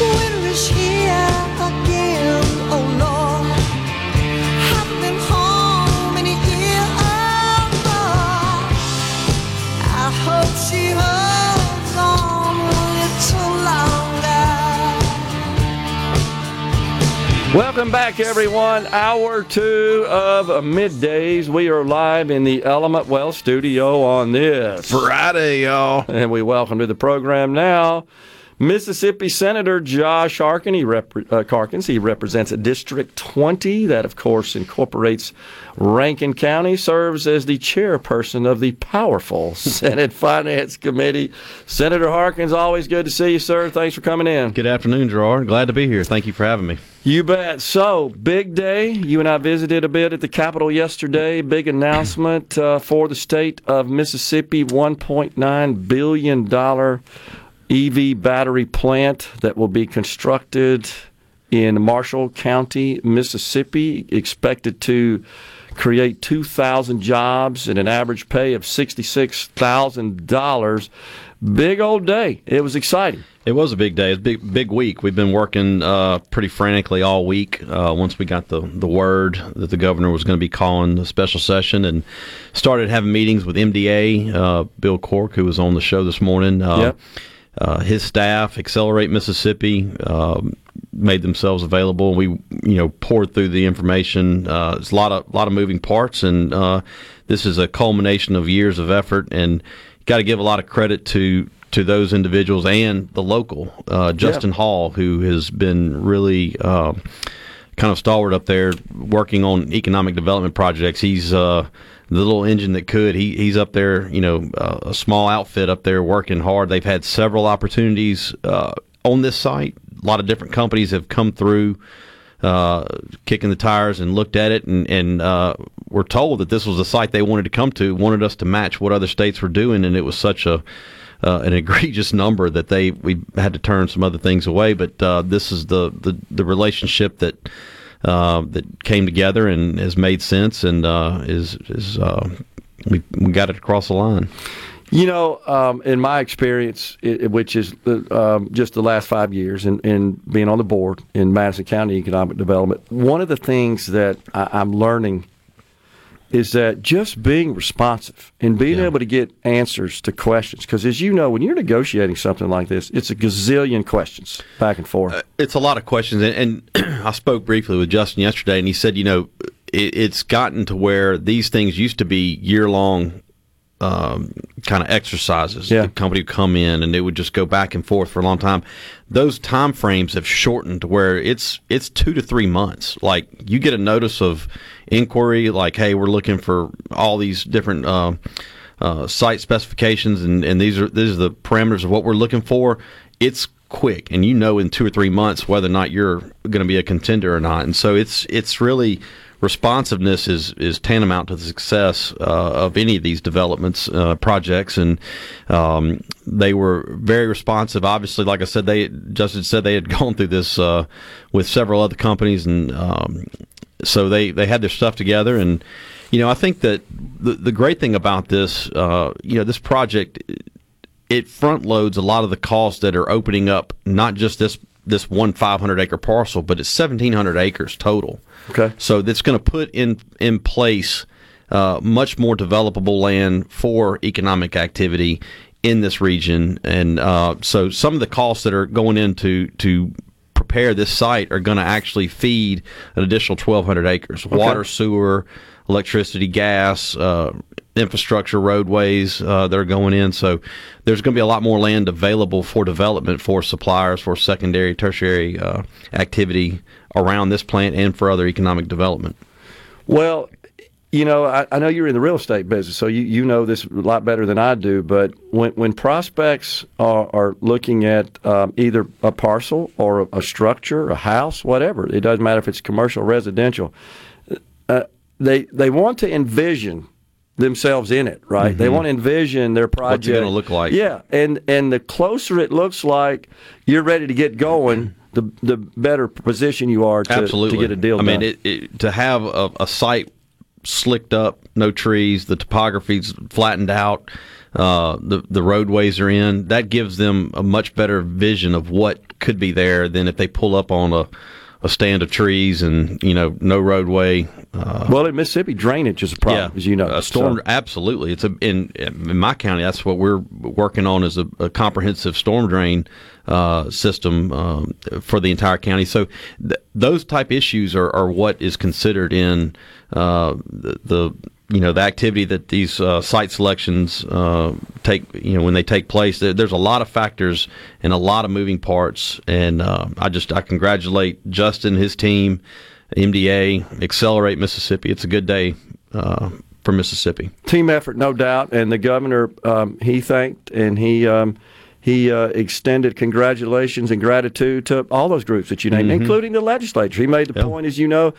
Winter is here again, oh Lord. She holds on a little longer. Welcome back, everyone. Hour two of Middays. We are live in the Element Well studio on this Friday, y'all. And we welcome to the program now Mississippi Senator Josh Harkins. He, rep- uh, Harkins. He represents District twenty. That, of course, incorporates Rankin County. Serves as the chairperson of the powerful Senate Finance Committee. Senator Harkins, always good to see you, sir. Thanks for coming in. Good afternoon, Gerard. Glad to be here. Thank you for having me. You bet. So, big day. You and I visited a bit at the Capitol yesterday. Big announcement uh, for the state of Mississippi, one point nine billion dollars E V battery plant that will be constructed in Marshall County, Mississippi, expected to create two thousand jobs and an average pay of sixty-six thousand dollars. Big old day. It was exciting. It was a big day. It was a big, big week. We've been working uh, pretty frantically all week uh, once we got the, the word that the governor was going to be calling a special session and started having meetings with M D A, uh, Bill Cork, who was on the show this morning. Uh, yep. Uh, his staff, Accelerate Mississippi, uh, made themselves available. We, you know, poured through the information. Uh, it's a lot of lot of moving parts, and uh, this is a culmination of years of effort. And got to give a lot of credit to to those individuals and the local uh, Justin yeah. Hall, who has been really uh, kind of stalwart up there, working on economic development projects. He's uh, the little engine that could. He he's up there, you know, uh, a small outfit up there working hard. They've had several opportunities uh, on this site. A lot of different companies have come through, uh, kicking the tires and looked at it, and, and uh, were told that this was the site they wanted to come to, wanted us to match what other states were doing, and it was such a uh, an egregious number that they we had to turn some other things away. But uh, this is the, the, the relationship that Uh, that came together and has made sense, and uh, is is uh, we we got it across the line. You know, um, in my experience, it, which is uh, just the last five years, and and being on the board in Madison County Economic Development, one of the things that I, I'm learning is that just being responsive and being yeah. able to get answers to questions. Because as you know, when you're negotiating something like this, it's a gazillion questions back and forth. Uh, it's a lot of questions. And, and I spoke briefly with Justin yesterday, and he said, you know, it, it's gotten to where these things used to be year-long um, kind of exercises. Yeah. The company would come in and it would just go back and forth for a long time. Those time frames have shortened to where it's it's two to three months. Like, you get a notice of inquiry, like, hey, we're looking for all these different uh, uh, site specifications, and, and these are these are the parameters of what we're looking for. It's quick, and you know in two or three months whether or not you're going to be a contender or not. And so it's it's really responsiveness is is tantamount to the success uh, of any of these developments uh, projects, and um, they were very responsive. Obviously, like I said, they Justin said they had gone through this uh, with several other companies, and um, so they they had their stuff together. And you know, I think that the the great thing about this, uh, you know, this project, it front loads a lot of the costs that are opening up, not just this this one five hundred acre parcel, but it's seventeen hundred acres total. Okay. So that's going to put in in place uh, much more developable land for economic activity in this region. And uh, so some of the costs that are going into to prepare this site are going to actually feed an additional twelve hundred acres. Okay. Water, sewer, electricity, gas, uh infrastructure, roadways uh, that are going in. So there's going to be a lot more land available for development for suppliers, for secondary, tertiary uh, activity around this plant and for other economic development. Well, you know, I, I know you're in the real estate business, so you, you know this a lot better than I do, but when, when prospects are, are looking at um, either a parcel or a, a structure, a house, whatever, it doesn't matter if it's commercial, residential, uh, they they want to envision themselves in it, right? Mm-hmm. They want to envision their project. What's it going to look like? Yeah, and and the closer it looks like you're ready to get going, the the better position you are to, Absolutely. to get a deal done. I mean, it, it, to have a, a site slicked up, no trees, the topography's flattened out, uh, the the roadways are in. That gives them a much better vision of what could be there than if they pull up on a. a stand of trees and, you know, no roadway. Uh, well, in Mississippi, drainage is a problem, yeah, as you know. A storm, so. Absolutely. It's a, in, in my county, that's what we're working on is a, a comprehensive storm drain uh, system um, for the entire county. So th- those type issues are, are what is considered in uh, the, the, you know, the activity that these uh, site selections uh, take, you know, when they take place. There, there's a lot of factors and a lot of moving parts. And uh, I just, I congratulate Justin, his team, M D A, Accelerate Mississippi. It's a good day uh, for Mississippi. Team effort, no doubt. And the governor, um, he thanked and he um, he uh, extended congratulations and gratitude to all those groups that you named, mm-hmm. including the legislature. He made the yeah. point, as you know,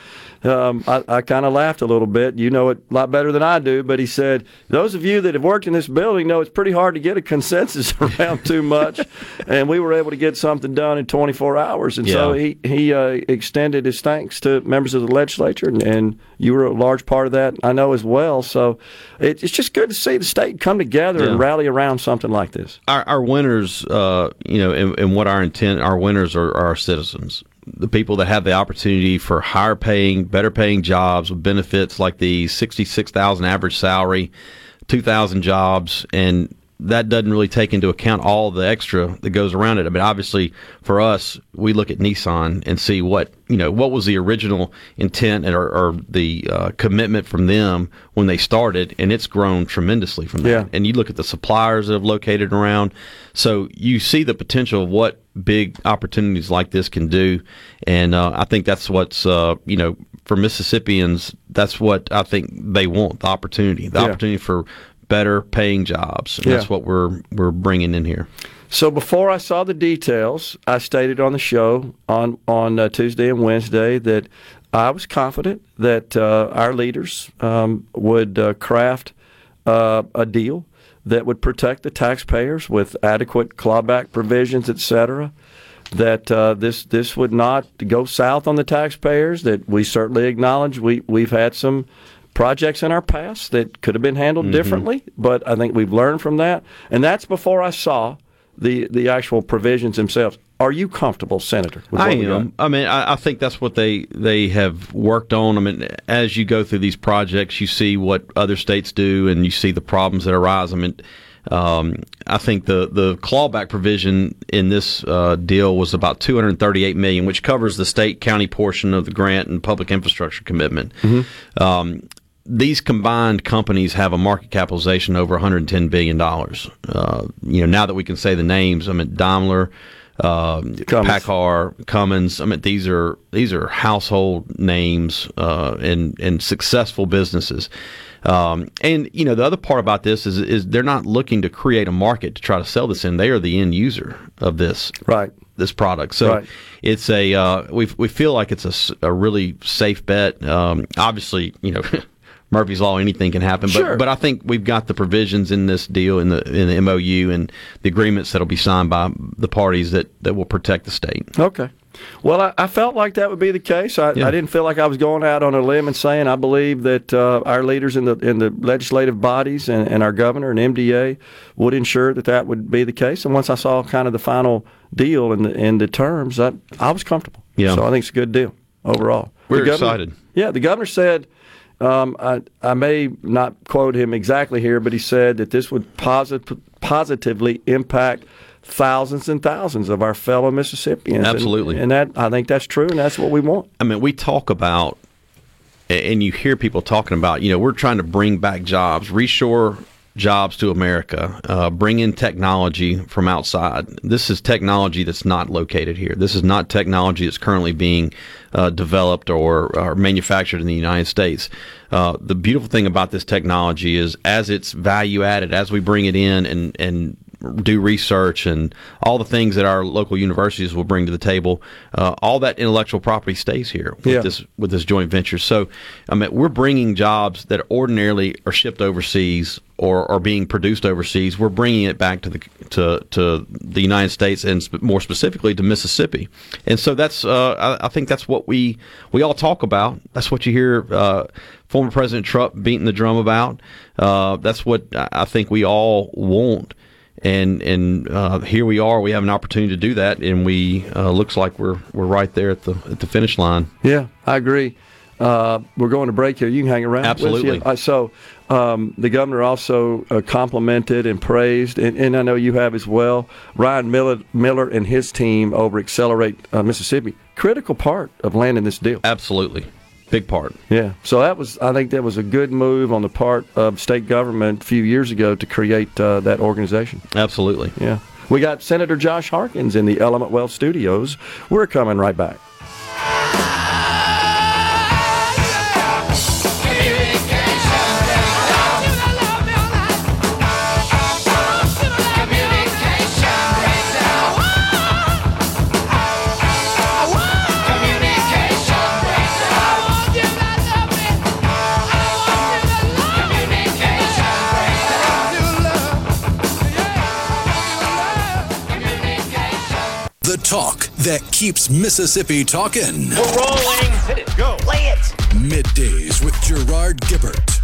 um, I, I kind of laughed a little bit. You know it a lot better than I do, but he said, those of you that have worked in this building know it's pretty hard to get a consensus around too much, and we were able to get something done in twenty-four hours. And yeah. so he, he uh, extended his thanks to members of the legislature, and, and you were a large part of that, I know, as well. So it, it's just good to see the state come together yeah. and rally around something like this. Our, our winners. Uh, you know, and, and what our intent, our winners are, are our citizens, the people that have the opportunity for higher paying, better paying jobs with benefits like the sixty-six thousand average salary, two thousand jobs, and that doesn't really take into account all the extra that goes around it. I mean, obviously, for us, we look at Nissan and see what, you know, what was the original intent and or, or the uh, commitment from them when they started, and it's grown tremendously from that. Yeah. And you look at the suppliers that have located around, so you see the potential of what big opportunities like this can do, and uh, I think that's what's, uh, you know, for Mississippians, that's what I think they want, the opportunity, the yeah. opportunity for better paying jobs, and yeah. that's what we're we're bringing in here. So before I saw the details, I stated on the show on on uh, Tuesday and Wednesday that I was confident that uh, our leaders um, would uh, craft uh, a deal that would protect the taxpayers with adequate clawback provisions, et cetera, that uh, this this would not go south on the taxpayers, that we certainly acknowledge we, we've had some projects in our past that could have been handled mm-hmm. differently, but I think we've learned from that. And that's before I saw the, the actual provisions themselves. Are you comfortable, Senator? I am. I mean, I, I think that's what they, they have worked on. I mean, as you go through these projects, you see what other states do, and you see the problems that arise. I mean, um, I think the, the clawback provision in this uh, deal was about two hundred thirty-eight million dollars, which covers the state county portion of the grant and public infrastructure commitment. Mm-hmm. Um these combined companies have a market capitalization over one hundred ten billion dollars. Uh, you know, now that we can say the names, I mean, Daimler, uh, PACCAR, Cummins. I mean, these are these are household names uh, and and successful businesses. Um, and you know, the other part about this is is they're not looking to create a market to try to sell this in. They are the end user of this. Right. This product, so right. it's a uh, we we feel like it's a, a really safe bet. Um, obviously, you know, Murphy's Law, anything can happen. But sure. but I think we've got the provisions in this deal, in the in the M O U, and the agreements that'll be signed by the parties that, that will protect the state. Okay. Well, I, I felt like that would be the case. I, yeah. I didn't feel like I was going out on a limb and saying I believe that uh, our leaders in the in the legislative bodies and, and our governor and M D A would ensure that that would be the case. And once I saw kind of the final deal and the, and the terms, I, I was comfortable. Yeah. So I think it's a good deal overall. We're governor, excited. Yeah, the governor said, um, I, I may not quote him exactly here, but he said that this would posit- positively impact thousands and thousands of our fellow Mississippians. Absolutely. And, and that I think that's true, and that's what we want. I mean, we talk about, and you hear people talking about, you know, we're trying to bring back jobs, reshore jobs to America, uh, bring in technology from outside. This is technology that's not located here. This is not technology that's currently being uh, developed or, or manufactured in the United States. Uh, the beautiful thing about this technology is as it's value added, as we bring it in and and do research and all the things that our local universities will bring to the table, uh, all that intellectual property stays here with yeah. this with this joint venture. So, I mean, we're bringing jobs that ordinarily are shipped overseas or are being produced overseas. We're bringing it back to the to to the United States and sp- more specifically to Mississippi. And so that's uh, I, I think that's what we we all talk about. That's what you hear uh, former President Trump beating the drum about. Uh, that's what I think we all want. And and uh, here we are. We have an opportunity to do that, and we uh, looks like we're we're right there at the at the finish line. Yeah, I agree. Uh, we're going to break here. You can hang around. Absolutely. With you. So um, the governor also uh, complimented and praised, and, and I know you have as well, Ryan Miller, Miller and his team over Accelerate uh, Mississippi. Critical part of landing this deal. Absolutely. Big part. Yeah. So that was, I think that was a good move on the part of state government a few years ago to create uh, that organization. Absolutely. Yeah. We got Senator Josh Harkins in the Element Wealth Studios. We're coming right back. Talk that keeps Mississippi talking. We're rolling. Hit it. Go. Play it. Middays with Gerard Gibert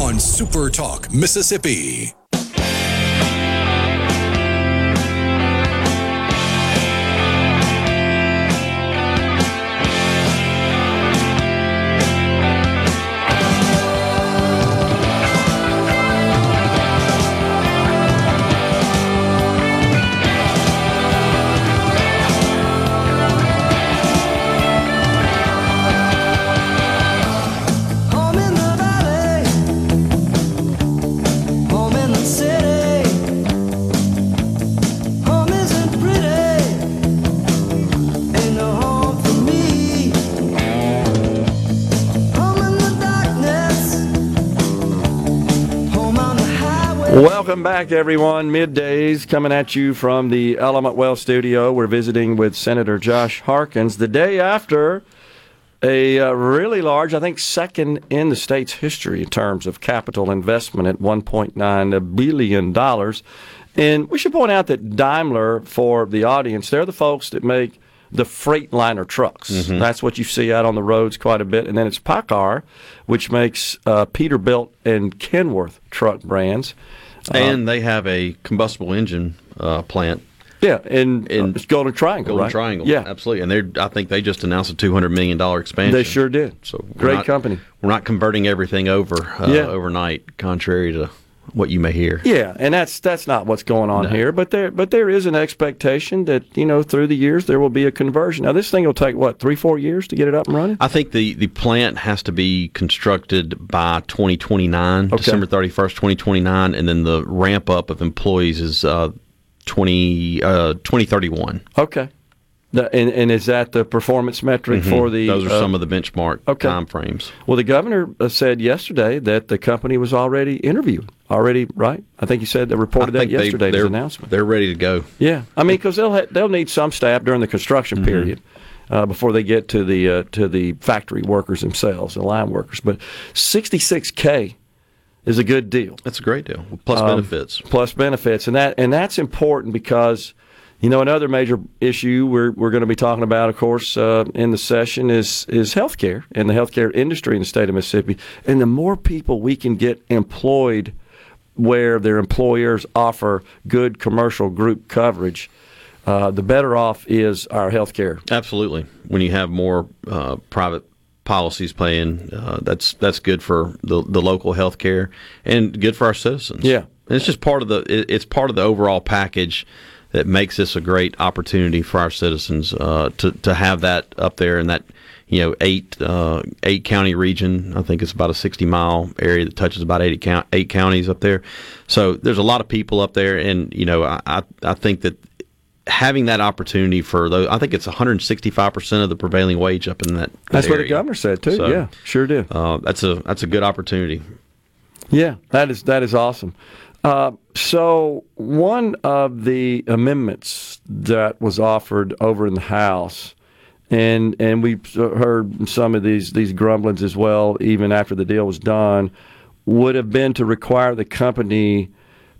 on Super Talk Mississippi. Welcome back, everyone. Middays coming at you from the Element Well Studio. We're visiting with Senator Josh Harkins the day after a uh, really large, I think second in the state's history in terms of capital investment at one point nine billion dollars. And we should point out that Daimler, for the audience, they're the folks that make the Freightliner trucks. Mm-hmm. That's what you see out on the roads quite a bit. And then it's PACCAR, which makes uh, Peterbilt and Kenworth truck brands. And uh, they have a combustible engine uh, plant. Yeah, in, in uh, Golden Triangle, Golden right? Triangle, yeah. Absolutely. And I think they just announced a two hundred million dollars expansion. They sure did. So Great not, company. We're not converting everything over uh, yeah. overnight, contrary to what you may hear. Yeah, and that's that's not what's going on no. here. But there but there is an expectation that, you know, through the years there will be a conversion. Now, this thing will take, what, three, four years to get it up and running? I think the, the plant has to be constructed by twenty twenty-nine, okay. December thirty-first, twenty twenty-nine, and then the ramp-up of employees is uh, twenty, uh, twenty thirty-one. Okay. The, and, and is that the performance metric mm-hmm. for the... Those are uh, some of the benchmark okay. time frames. Well, the governor said yesterday that the company was already interviewed. Already, right? I think he said they reported that yesterday in his announcement. They're ready to go. Yeah. I mean, because they'll, ha- they'll need some staff during the construction mm-hmm. period uh, before they get to the, uh, to the factory workers themselves, the line workers. But sixty-six K is a good deal. That's a great deal. Plus um, benefits. Plus benefits. And that and that's important because... You know, another major issue we're we're going to be talking about, of course, uh, in the session is is healthcare and the healthcare industry in the state of Mississippi. And the more people we can get employed where their employers offer good commercial group coverage, uh, the better off is our healthcare. Absolutely. When you have more uh, private policies playing, uh, that's that's good for the the local healthcare and good for our citizens. Yeah, and it's just part of the it, it's part of the overall package. That makes this a great opportunity for our citizens uh, to to have that up there in that, you know, eight uh, eight county region. I think it's about a sixty mile area that touches about eight count eight counties up there. So there's a lot of people up there, and you know, I I, I think that having that opportunity for those, I think it's one hundred sixty-five percent of the prevailing wage up in that. That's area. What the governor said too. So, yeah, sure did. Uh, that's a that's a good opportunity. Yeah, that is that is awesome. Uh, so one of the amendments that was offered over in the House, and and we heard some of these, these grumblings as well, even after the deal was done, would have been to require the company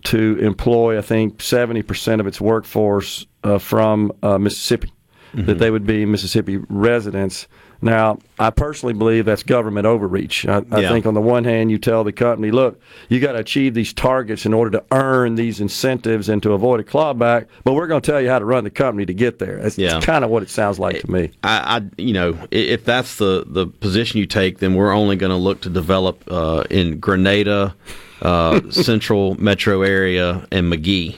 to employ, I think, seventy percent of its workforce uh, from uh, Mississippi, mm-hmm. that they would be Mississippi residents. Now, I personally believe that's government overreach. I, I yeah. think on the one hand, you tell the company, look, you got to achieve these targets in order to earn these incentives and to avoid a clawback, but we're going to tell you how to run the company to get there. That's yeah. kind of what it sounds like to me. I, I, you know, if that's the, the position you take, then we're only going to look to develop uh, in Grenada, uh, Central Metro area, and McGee.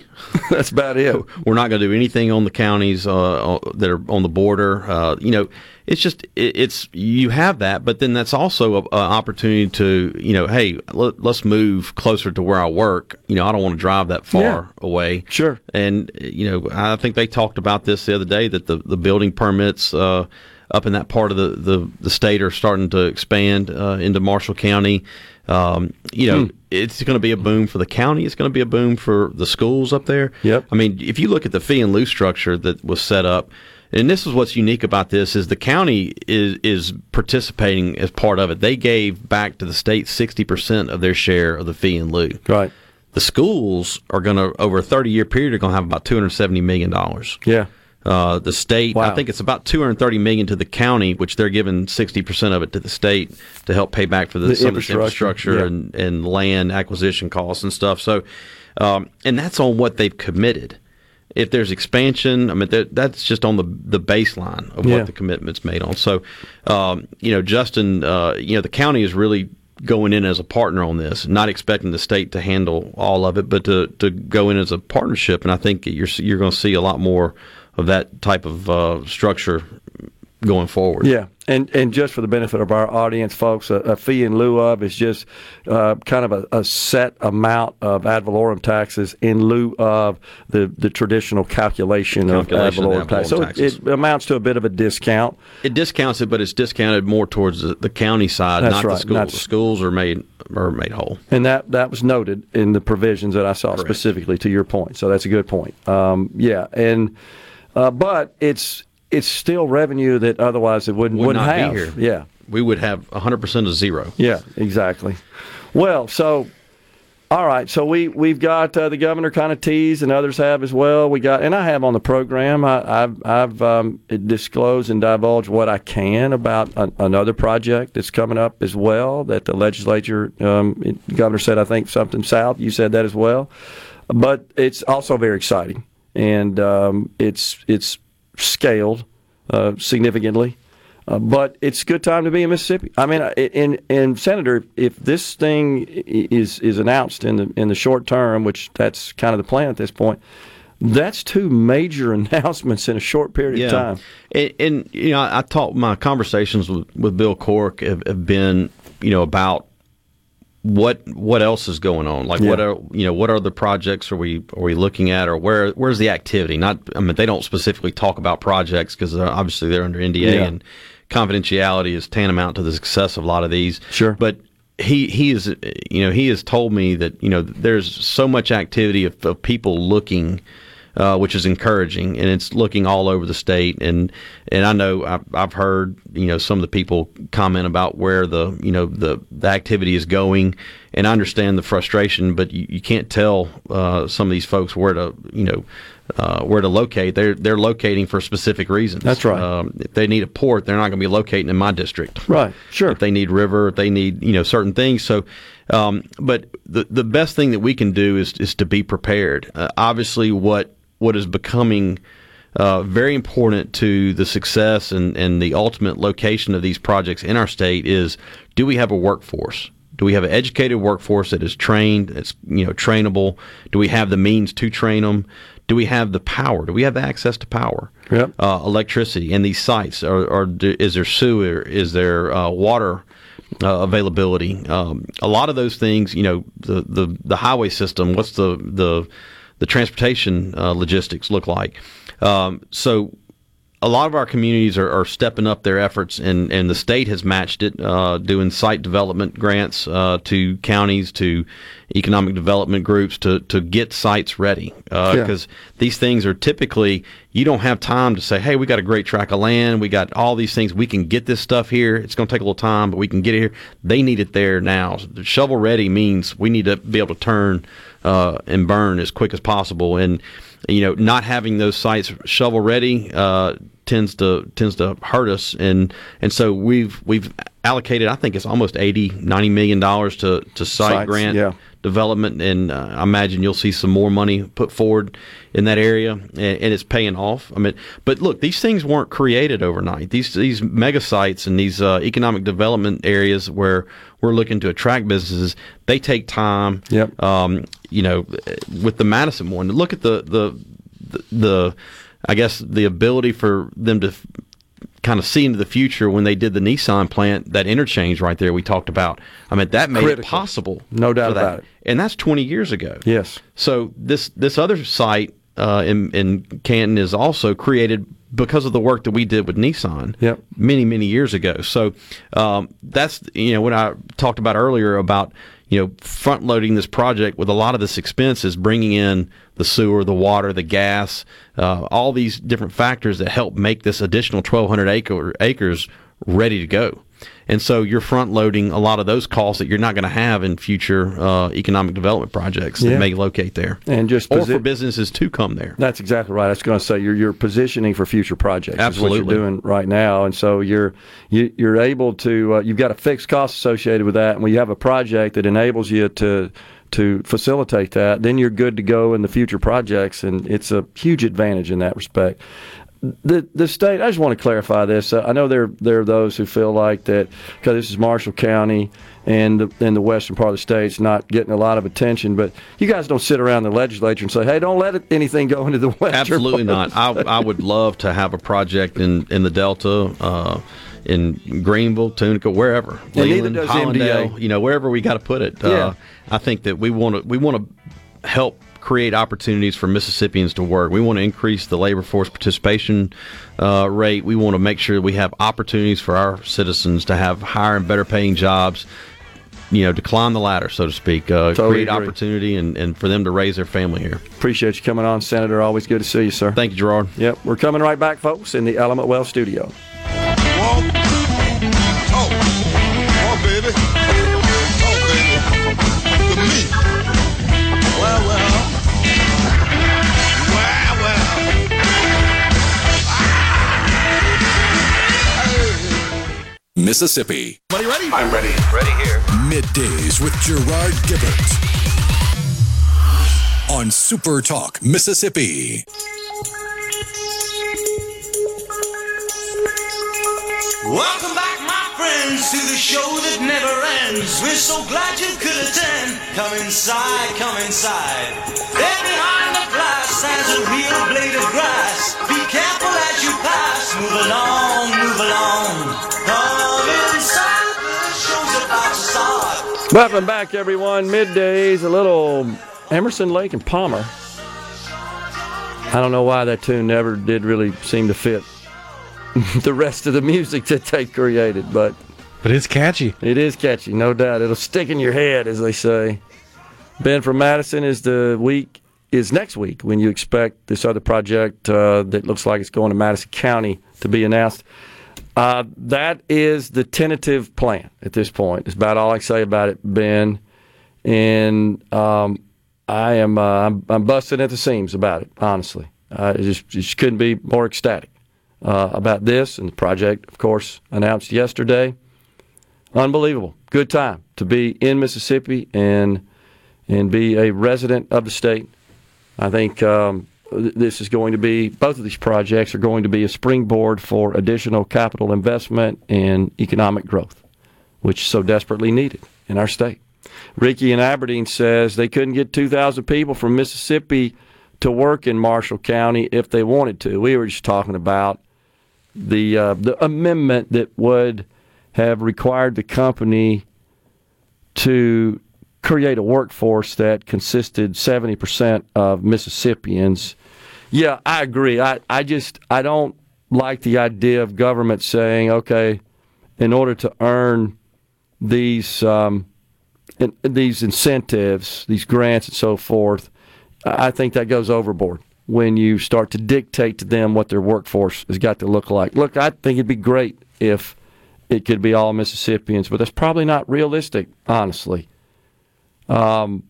That's about it. We're not going to do anything on the counties uh, that are on the border. Uh, you know, it's just it, it's you have that, but then that's also an opportunity to, you know, hey, let, let's move closer to where I work. You know, I don't want to drive that far yeah. away. Sure. And you know, I think they talked about this the other day that the the building permits uh, up in that part of the, the, the state are starting to expand uh, into Marshall County. Um, you know, mm. it's going to be a boom for the county. It's going to be a boom for the schools up there. Yep. I mean, if you look at the fee and lieu structure that was set up, and this is what's unique about this is the county is is participating as part of it. They gave back to the state sixty percent of their share of the fee and lieu. Right. The schools are going to, over a thirty-year period, are going to have about two hundred seventy million dollars. Yeah. Uh, the state, wow. I think it's about two hundred thirty million dollars to the county, which they're giving sixty percent of it to the state to help pay back for the, the some infrastructure, infrastructure yeah. and, and land acquisition costs and stuff. So, um, and that's on what they've committed. If there's expansion, I mean, that's just on the the baseline of yeah. what the commitment's made on. So, um, you know, Justin, uh, you know, the county is really going in as a partner on this, not expecting the state to handle all of it, but to, to go in as a partnership. And I think you're you're going to see a lot more of that type of uh, structure going forward. Yeah, and and just for the benefit of our audience, folks, a, a fee in lieu of is just uh, kind of a, a set amount of ad valorem taxes in lieu of the, the traditional calculation, the calculation of ad valorem, ad valorem tax. So taxes. It, it amounts to a bit of a discount. It discounts it, but it's discounted more towards the, the county side, That's not right. the schools. Not the schools are made are made whole. And that, that was noted in the provisions that I saw Correct. specifically to your point. So that's a good point. Um, yeah, and... Uh, but it's it's still revenue that otherwise it wouldn't wouldn't have. Be here. Yeah, we would have one hundred percent of zero. Yeah, exactly. Well, so all right, so we we've got uh, the governor kind of teased, and others have as well. We got, and I have on the program. I, I've I've um, disclosed and divulged what I can about a, another project that's coming up as well. That the legislature, um, the governor said, I think something south. You said that as well, but it's also very exciting. And um, it's it's scaled uh, significantly. Uh, but it's a good time to be in Mississippi. I mean, and, and Senator, if this thing is is announced in the in the short term, which that's kind of the plan at this point, that's two major announcements in a short period yeah. of time. And, and you know, I, I talk my conversations with, with Bill Cork have, have been, you know, about what what else is going on. Like yeah. what are you know what are the projects are we are we looking at, or where where's the activity? Not I mean they don't specifically talk about projects because obviously they're under N D A yeah. and confidentiality is tantamount to the success of a lot of these. Sure. But he, he is, you know, he has told me that, you know, there's so much activity of, of people looking, uh, which is encouraging, and it's looking all over the state. And, and I know I've, I've heard, you know, some of the people comment about where the, you know, the, the activity is going, and I understand the frustration, but you, you can't tell, uh, some of these folks where to, you know, Uh, where to locate. They're they're locating for specific reasons. That's right. Um, if they need a port, they're not going to be locating in my district. Right. Sure. If they need river, if they need, you know, certain things. So, um, but the the best thing that we can do is is to be prepared. Uh, obviously, what what is becoming uh, very important to the success and and the ultimate location of these projects in our state is: do we have a workforce? Do we have an educated workforce that is trained? That's you know trainable. Do we have the means to train them? Do we have the power? Do we have access to power, yep. uh, electricity, and these sites? Or, or do, is there sewer? Is there uh, water uh, availability? Um, a lot of those things, you know, the, the, the highway system, what's the, the, the transportation uh, logistics look like? Um, so a lot of our communities are, are stepping up their efforts, and, and the state has matched it, uh, doing site development grants uh, to counties, to economic development groups to, to get sites ready. Because uh, yeah. these things are typically, you don't have time to say, hey, we got a great tract of land, we got all these things, we can get this stuff here. It's going to take a little time, but we can get it here. They need it there now. Shovel ready means we need to be able to turn uh, and burn as quick as possible. And, you know, not having those sites shovel ready uh, tends to tends to hurt us, and and so we've we've allocated, I think it's almost eighty, ninety million dollars to to site Sites, grant yeah. development, and uh, I imagine you'll see some more money put forward in that area, and, and it's paying off. I mean, but look, these things weren't created overnight. These these mega sites and these uh, economic development areas where we're looking to attract businesses, they take time. Yep. Um, you know, with the Madison one, look at the the the. the I guess the ability for them to f- kind of see into the future when they did the Nissan plant, that interchange right there we talked about. I mean, that made Critical. It possible. No doubt about it. And that's twenty years ago. Yes. So this this other site uh, in, in Canton is also created because of the work that we did with Nissan yep. many, many years ago. So um, that's, you know, what I talked about earlier about, you know, front-loading this project with a lot of this expense is bringing in the sewer, the water, the gas, uh, all these different factors that help make this additional twelve hundred acres ready to go. And so you're front-loading a lot of those costs that you're not going to have in future uh, economic development projects that yeah. may locate there, and just posi- or for businesses to come there. That's exactly right. I was going to say you're you're positioning for future projects. Absolutely, is what you're doing right now, and so you're you, you're able to uh, you've got a fixed cost associated with that, and when you have a project that enables you to to facilitate that, then you're good to go in the future projects, and it's a huge advantage in that respect. The the state, I just want to clarify this. Uh, I know there, there are those who feel like that because this is Marshall County and the, and the western part of the state's not getting a lot of attention, but you guys don't sit around the legislature and say, hey, don't let it, anything go into the western Absolutely part not. Of the I, I would love to have a project in, in the Delta, uh, in Greenville, Tunica, wherever. And Leland, neither does M D A. You know, wherever we got to put it. Yeah. Uh, I think that we want to we want to help create opportunities for Mississippians to work. We want to increase the labor force participation uh, rate. We want to make sure we have opportunities for our citizens to have higher and better paying jobs, you know, to climb the ladder, so to speak, uh, totally create agree. opportunity and, and for them to raise their family here. Appreciate you coming on, Senator. Always good to see you, sir. Thank you, Gerard. Yep. We're coming right back, folks, in the Element Wealth studio. Whoa. Oh, oh, baby. Oh, baby. The meat. Well, well. Mississippi. Are you ready? I'm ready. Ready here. Middays with Gerard Gibert on Super Talk Mississippi. Welcome back, my friends, to the show that never ends. We're so glad you could attend. Come inside, come inside. There behind the glass stands a real blade of grass. Be careful as you pass. Move along, move along. Come inside, the show's about to start. Welcome back, everyone. Middays, a little Emerson, Lake, and Palmer. I don't know why that tune never did really seem to fit the rest of the music that they created, but but it's catchy. It is catchy, no doubt. It'll stick in your head, as they say. Ben from Madison is the week is next week when you expect this other project uh, that looks like it's going to Madison County to be announced. Uh, that is the tentative plan at this point. It's about all I can say about it, Ben. And um, I am uh, I'm, I'm busted at the seams about it, honestly. Uh, I just, just couldn't be more ecstatic uh, about this. And the project, of course, announced yesterday. Unbelievable. Good time to be in Mississippi and and be a resident of the state. I think um, this is going to be, both of these projects are going to be a springboard for additional capital investment and economic growth, which is so desperately needed in our state. Ricky in Aberdeen says they couldn't get two thousand people from Mississippi to work in Marshall County if they wanted to. We were just talking about the uh, the amendment that would have required the company to create a workforce that consisted seventy percent of Mississippians. Yeah, I agree. I, I just I don't like the idea of government saying, okay, in order to earn these um, And these incentives, these grants and so forth, I think that goes overboard when you start to dictate to them what their workforce has got to look like. Look, I think it'd be great if it could be all Mississippians, but that's probably not realistic, honestly. Um,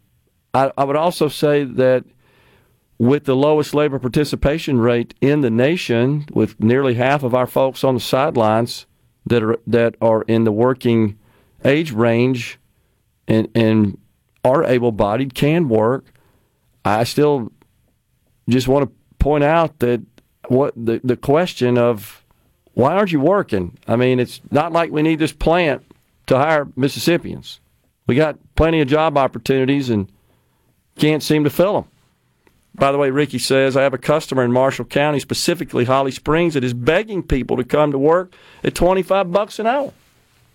I, I would also say that with the lowest labor participation rate in the nation, with nearly half of our folks on the sidelines that are, that are in the working age range, And, and are able-bodied, can work. I still just want to point out that what the, the question of why aren't you working? I mean, it's not like we need this plant to hire Mississippians. We got plenty of job opportunities and can't seem to fill them. By the way, Ricky says, I have a customer in Marshall County, specifically Holly Springs, that is begging people to come to work at twenty-five bucks an hour.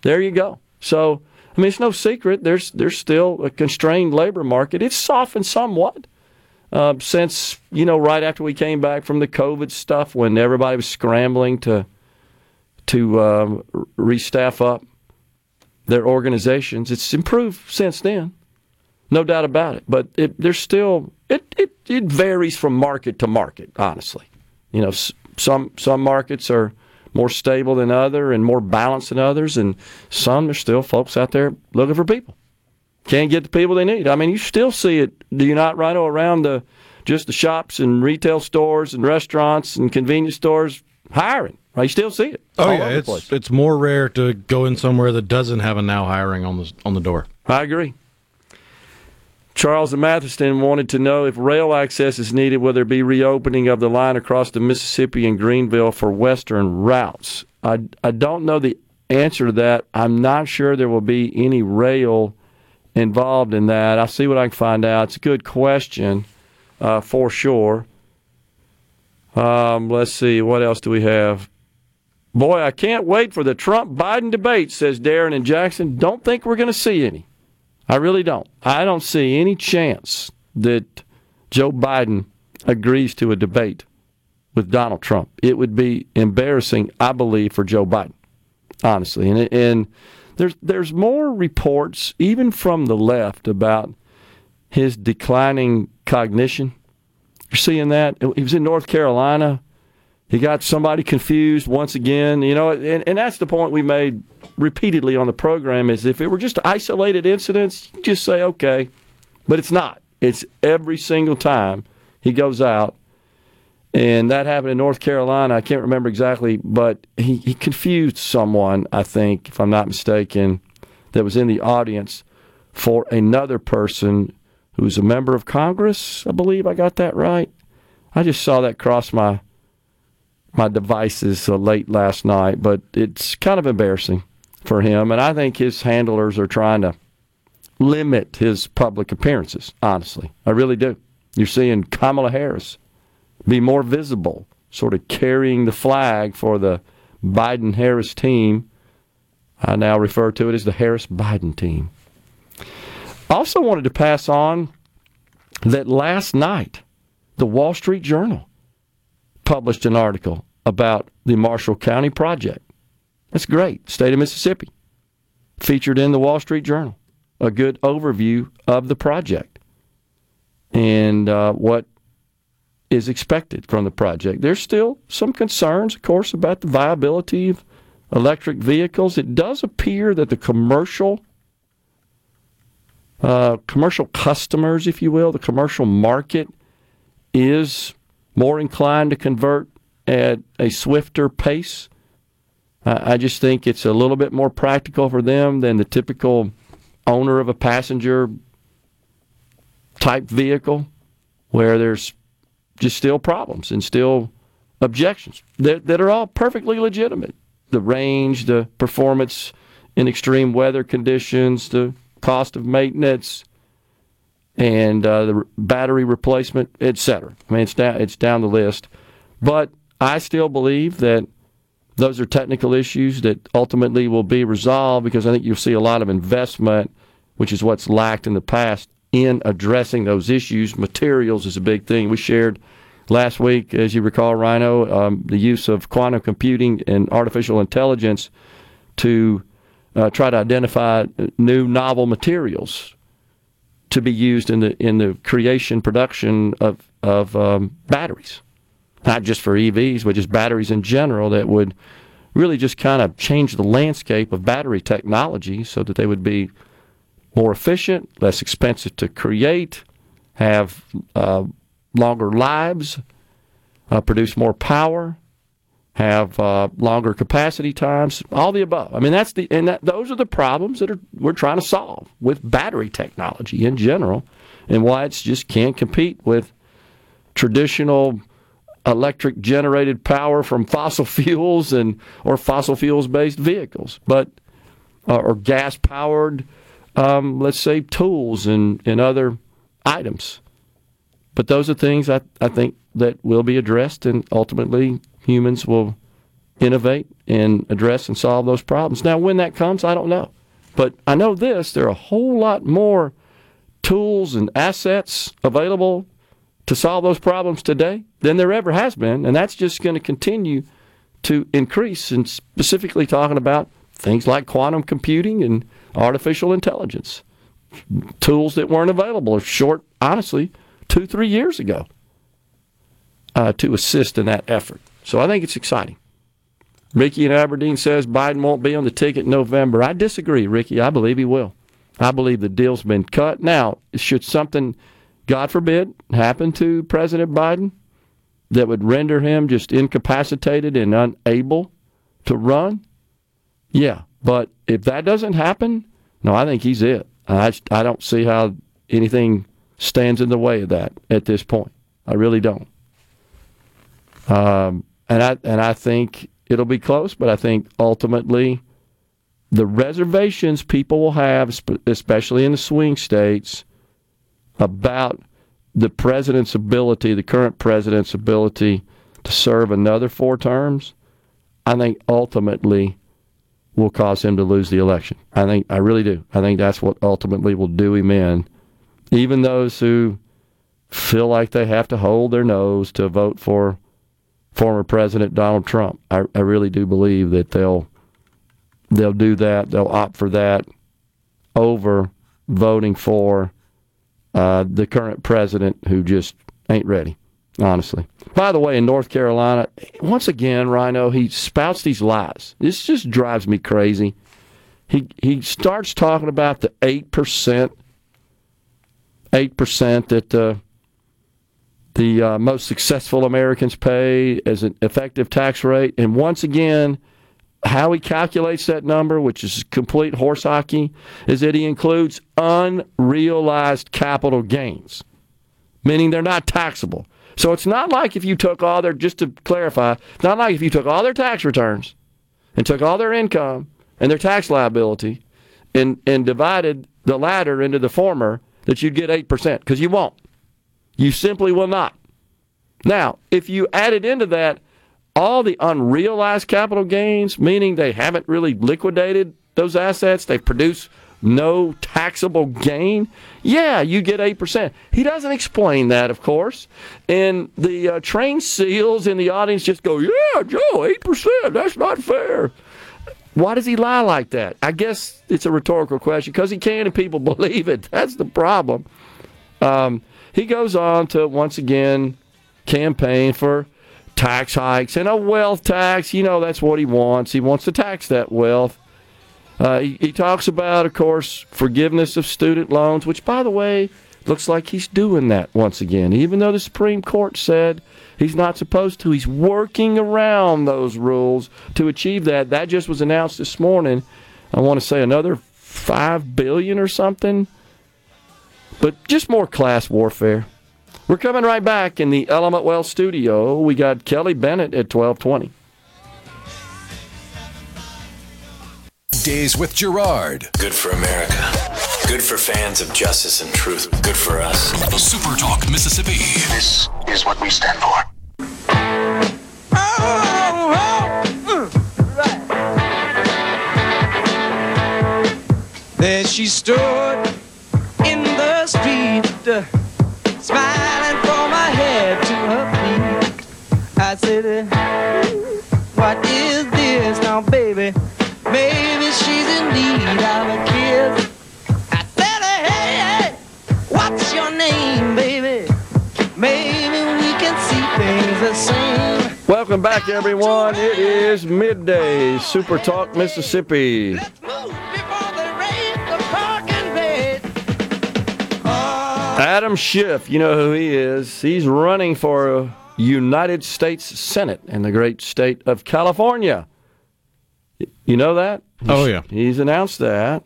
There you go. So, I mean, it's no secret there's there's still a constrained labor market. It's softened somewhat uh, since, you know, right after we came back from the COVID stuff when everybody was scrambling to to um, restaff up their organizations. It's improved since then, no doubt about it. But it, there's still it, it it varies from market to market, honestly. You know, some some markets are more stable than other and more balanced than others, and some are still folks out there looking for people. Can't get the people they need. I mean, you still see it, do you not, Rhino, around the just the shops and retail stores and restaurants and convenience stores hiring. Right? You still see it. Oh, yeah, it's it's more rare to go in somewhere that doesn't have a now hiring on the, on the door. I agree. Charles and Matheson wanted to know if rail access is needed, whether it be reopening of the line across the Mississippi and Greenville for Western routes. I, I don't know the answer to that. I'm not sure there will be any rail involved in that. I'll see what I can find out. It's a good question uh, for sure. Um, let's see. What else do we have? Boy, I can't wait for the Trump-Biden debate, says Darren in Jackson. Don't think we're going to see any. I really don't. I don't see any chance that Joe Biden agrees to a debate with Donald Trump. It would be embarrassing, I believe, for Joe Biden, honestly. And, and there's there's more reports, even from the left, about his declining cognition. You're seeing that? He was in North Carolina. He got somebody confused once again, you know, and, and that's the point we made repeatedly on the program is if it were just isolated incidents, you just say, okay, but it's not. It's every single time he goes out, and that happened in North Carolina. I can't remember exactly, but he, he confused someone, I think, if I'm not mistaken, that was in the audience for another person who's a member of Congress, I believe I got that right. I just saw that cross my my devices uh, late last night, but it's kind of embarrassing for him. And I think his handlers are trying to limit his public appearances, honestly. I really do. You're seeing Kamala Harris be more visible, sort of carrying the flag for the Biden-Harris team. I now refer to it as the Harris-Biden team. Also wanted to pass on that last night, the Wall Street Journal published an article about the Marshall County project. That's great. State of Mississippi, featured in the Wall Street Journal. A good overview of the project and uh, what is expected from the project. There's still some concerns, of course, about the viability of electric vehicles. It does appear that the commercial uh, commercial customers, if you will, the commercial market is more inclined to convert at a swifter pace. Uh, I just think it's a little bit more practical for them than the typical owner of a passenger-type vehicle, where there's just still problems and still objections that, that are all perfectly legitimate. The range, the performance in extreme weather conditions, the cost of maintenance, and uh, the battery replacement, et cetera. I mean, it's down, it's down the list. But I still believe that those are technical issues that ultimately will be resolved, because I think you'll see a lot of investment, which is what's lacked in the past, in addressing those issues. Materials is a big thing. We shared last week, as you recall, Rhino, um, the use of quantum computing and artificial intelligence to uh, try to identify new novel materials to be used in the in the creation, production of, of um, batteries. Not just for E Vs, but just batteries in general, that would really just kind of change the landscape of battery technology so that they would be more efficient, less expensive to create, have uh, longer lives, uh, produce more power, have uh, longer capacity times, all the above. I mean, that's the and that, those are the problems that are we're trying to solve with battery technology in general, and why it's just can't compete with traditional electric generated power from fossil fuels and or fossil fuels based vehicles, but uh, or gas powered, um, let's say, tools and, and other items. But those are things I, I think that will be addressed, and ultimately humans will innovate and address and solve those problems. Now, when that comes, I don't know. But I know this, there are a whole lot more tools and assets available to solve those problems today than there ever has been, and that's just going to continue to increase, and specifically talking about things like quantum computing and artificial intelligence, tools that weren't available or short, honestly, two, three years ago uh, to assist in that effort. So I think it's exciting. Ricky in Aberdeen says Biden won't be on the ticket in November. I disagree, Ricky. I believe he will. I believe the deal's been cut. Now, should something, God forbid, happened to President Biden that would render him just incapacitated and unable to run? Yeah, but if that doesn't happen, no, I think he's it. I, I don't see how anything stands in the way of that at this point. I really don't. Um, and I and I think it'll be close, but I think ultimately the reservations people will have, especially in the swing states, about the president's ability, the current president's ability to serve another four terms, I think ultimately will cause him to lose the election. I think, I really do. I think that's what ultimately will do him in. Even those who feel like they have to hold their nose to vote for former President Donald Trump, I, I really do believe that they'll they'll do that. They'll opt for that over voting for Uh, the current president, who just ain't ready, honestly. By the way, in North Carolina, once again, Rhino, he spouts these lies. This just drives me crazy. He he starts talking about the eight percent, eight percent that uh, the uh, most successful Americans pay as an effective tax rate. And once again, how he calculates that number, which is complete horse hockey, is that he includes unrealized capital gains, meaning they're not taxable. So it's not like if you took all their, just to clarify, it's not like if you took all their tax returns and took all their income and their tax liability and, and divided the latter into the former, that you'd get eight percent, because you won't. You simply will not. Now, if you added into that all the unrealized capital gains, meaning they haven't really liquidated those assets, they produce no taxable gain, yeah, you get eight percent. He doesn't explain that, of course. And the uh, trained SEALs in the audience just go, yeah, Joe, eight percent, that's not fair. Why does he lie like that? I guess it's a rhetorical question, because he can and people believe it. That's the problem. Um, he goes on to, once again, campaign for tax hikes and a wealth tax. You know, that's what he wants. He wants to tax that wealth. Uh, he, he talks about, of course, forgiveness of student loans, which, by the way, looks like he's doing that once again. Even though the Supreme Court said he's not supposed to, he's working around those rules to achieve that. That just was announced this morning. I want to say another five billion dollars or something. But just more class warfare. We're coming right back in the Element Wealth studio. We got Kelly Bennett at twelve twenty. Days with Gerard. Good for America. Good for fans of justice and truth. Good for us. Super Talk Mississippi. This is what we stand for. Oh, oh, oh. Right. There she stood in the street, smiling from her head to her feet. I said, what is this now, baby? Maybe she's in need of a kiss. I tell her, hey, hey, what's your name, baby? Maybe we can see things the same. Welcome back, everyone. It is midday, Super Talk Mississippi. Let's move before the rain, the parking bed. Oh. Adam Schiff, you know who he is. He's running for a United States Senate in the great state of California. You know that? He's, oh, yeah. He's announced that.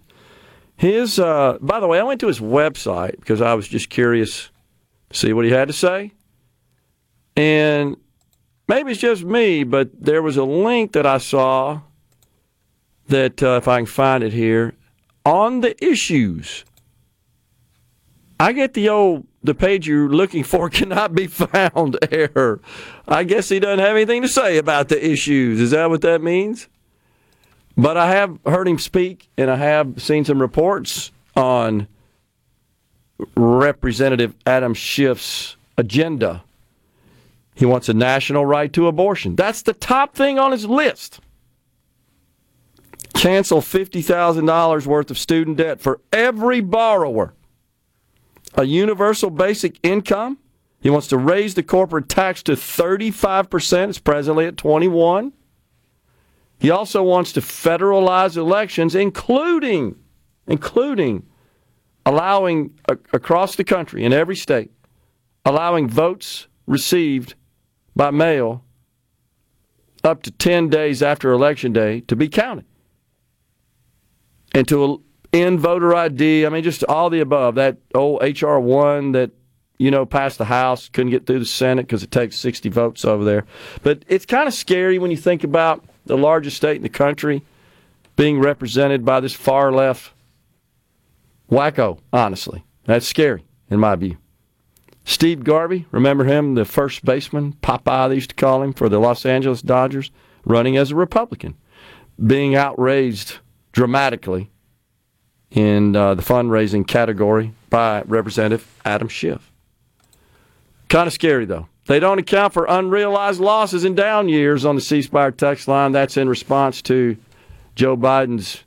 His, uh, by the way, I went to his website because I was just curious to see what he had to say. And maybe it's just me, but there was a link that I saw that, uh, if I can find it here, on the issues. I get the old, the page you're looking for cannot be found error. I guess he doesn't have anything to say about the issues. Is that what that means? But I have heard him speak, and I have seen some reports on Representative Adam Schiff's agenda. He wants a national right to abortion. That's the top thing on his list. Cancel fifty thousand dollars worth of student debt for every borrower. A universal basic income. He wants to raise the corporate tax to thirty-five percent. It's presently at twenty-one percent. He also wants to federalize elections, including, including allowing a, across the country in every state, allowing votes received by mail up to ten days after Election Day to be counted. And to end voter I D, I mean, just all the above. That old H R one that, you know, passed the House, couldn't get through the Senate because it takes sixty votes over there. But it's kind of scary when you think about the largest state in the country being represented by this far-left wacko, honestly. That's scary, in my view. Steve Garvey, remember him, the first baseman, Popeye they used to call him, for the Los Angeles Dodgers, running as a Republican, being outraised dramatically in uh, the fundraising category by Representative Adam Schiff. Kind of scary, though. They don't account for unrealized losses in down years on the C Spire text line. That's in response to Joe Biden's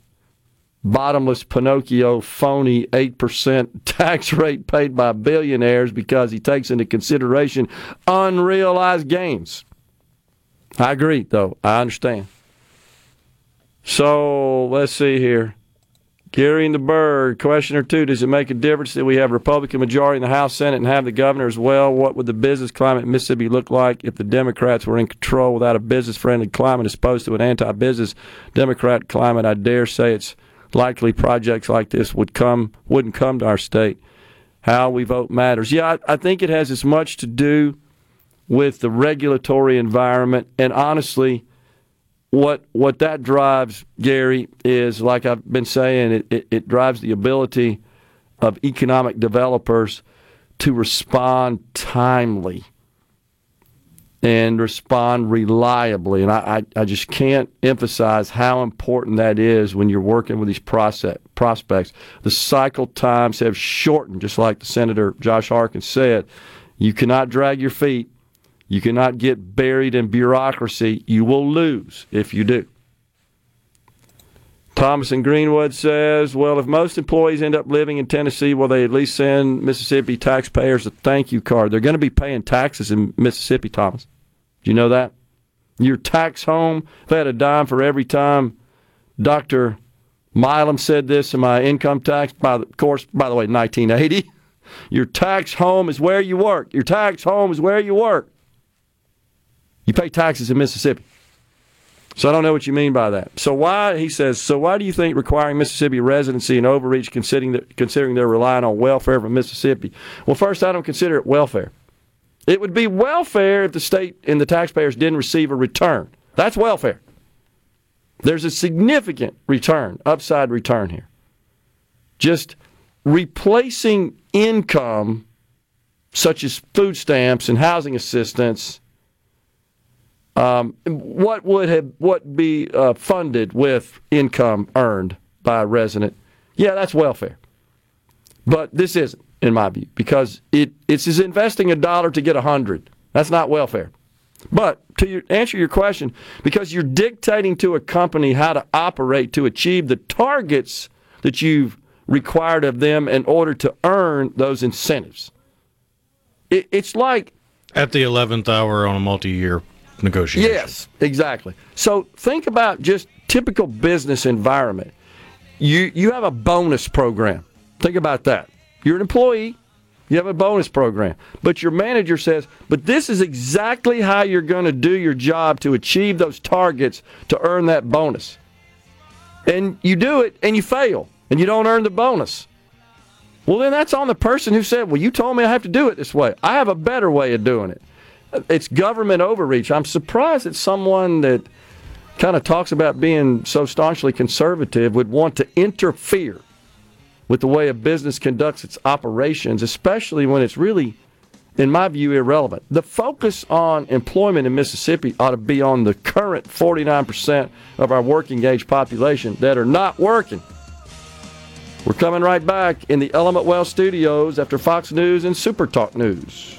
bottomless Pinocchio phony eight percent tax rate paid by billionaires because he takes into consideration unrealized gains. I agree, though. I understand. So, let's see here. Gary and the Bird, question or two, does it make a difference that we have Republican majority in the House, Senate, and have the governor as well? What would the business climate in Mississippi look like if the Democrats were in control without a business-friendly climate as opposed to an anti-business Democrat climate? I dare say it's likely projects like this would come, wouldn't come to our state. How we vote matters. Yeah, I, I think it has as much to do with the regulatory environment. And honestly, what what that drives, Gary, is, like I've been saying, it, it, it drives the ability of economic developers to respond timely and respond reliably. And I, I, I just can't emphasize how important that is when you're working with these process, prospects. The cycle times have shortened, just like the Senator Josh Harkins said. You cannot drag your feet. You cannot get buried in bureaucracy. You will lose if you do. Thomas in Greenwood says, well, if most employees end up living in Tennessee, will they at least send Mississippi taxpayers a thank you card? They're going to be paying taxes in Mississippi, Thomas. Do you know that? Your tax home, if I had a dime for every time Doctor Milam said this in my income tax, by the course, by the way, nineteen eighty, your tax home is where you work. Your tax home is where you work. You pay taxes in Mississippi. So I don't know what you mean by that. So why, he says, so why do you think requiring Mississippi residency and overreach considering that, considering they're relying on welfare from Mississippi? Well, first, I don't consider it welfare. It would be welfare if the state and the taxpayers didn't receive a return. That's welfare. There's a significant return, upside return here. Just replacing income such as food stamps and housing assistance. Um, what would have what be uh, funded with income earned by a resident? Yeah, that's welfare. But this isn't, in my view, because it it's is investing a dollar to get a hundred. That's not welfare. But to your, answer your question, because you're dictating to a company how to operate to achieve the targets that you've required of them in order to earn those incentives. It, it's like at the eleventh hour on a multi-year negotiation. Yes, exactly. So think about just typical business environment. You you have a bonus program. Think about that. You're an employee. You have a bonus program. But your manager says, but this is exactly how you're going to do your job to achieve those targets to earn that bonus. And you do it and you fail and you don't earn the bonus. Well, then that's on the person who said, well, you told me I have to do it this way. I have a better way of doing it. It's government overreach. I'm surprised that someone that kind of talks about being so staunchly conservative would want to interfere with the way a business conducts its operations, especially when it's really, in my view, irrelevant. The focus on employment in Mississippi ought to be on the current forty-nine percent of our working age population that are not working. We're coming right back in the Element Wealth Studios after Fox News and Super Talk News.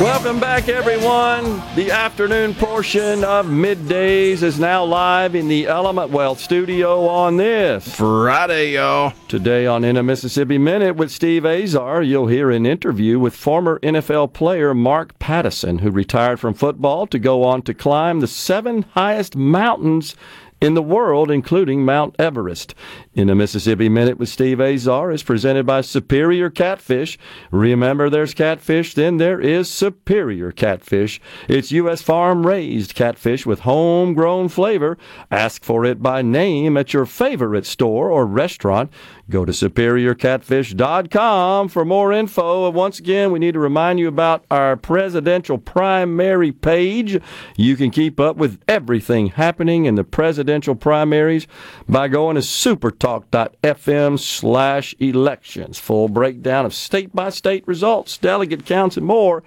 Welcome back, everyone. The afternoon portion of Middays is now live in the Element Wealth studio on this Friday, y'all. Today on In a Mississippi Minute with Steve Azar, you'll hear an interview with former N F L player Mark Patterson, who retired from football to go on to climb the seven highest mountains in the world, including Mount Everest. In a Mississippi Minute with Steve Azar is presented by Superior Catfish. Remember, there's catfish, then there is Superior Catfish. It's U S farm-raised catfish with homegrown flavor. Ask for it by name at your favorite store or restaurant. Go to superior catfish dot com for more info. And once again, we need to remind you about our presidential primary page. You can keep up with everything happening in the presidential primaries by going to supertalk dot f m slash elections. Full breakdown of state-by-state results, delegate counts, and more.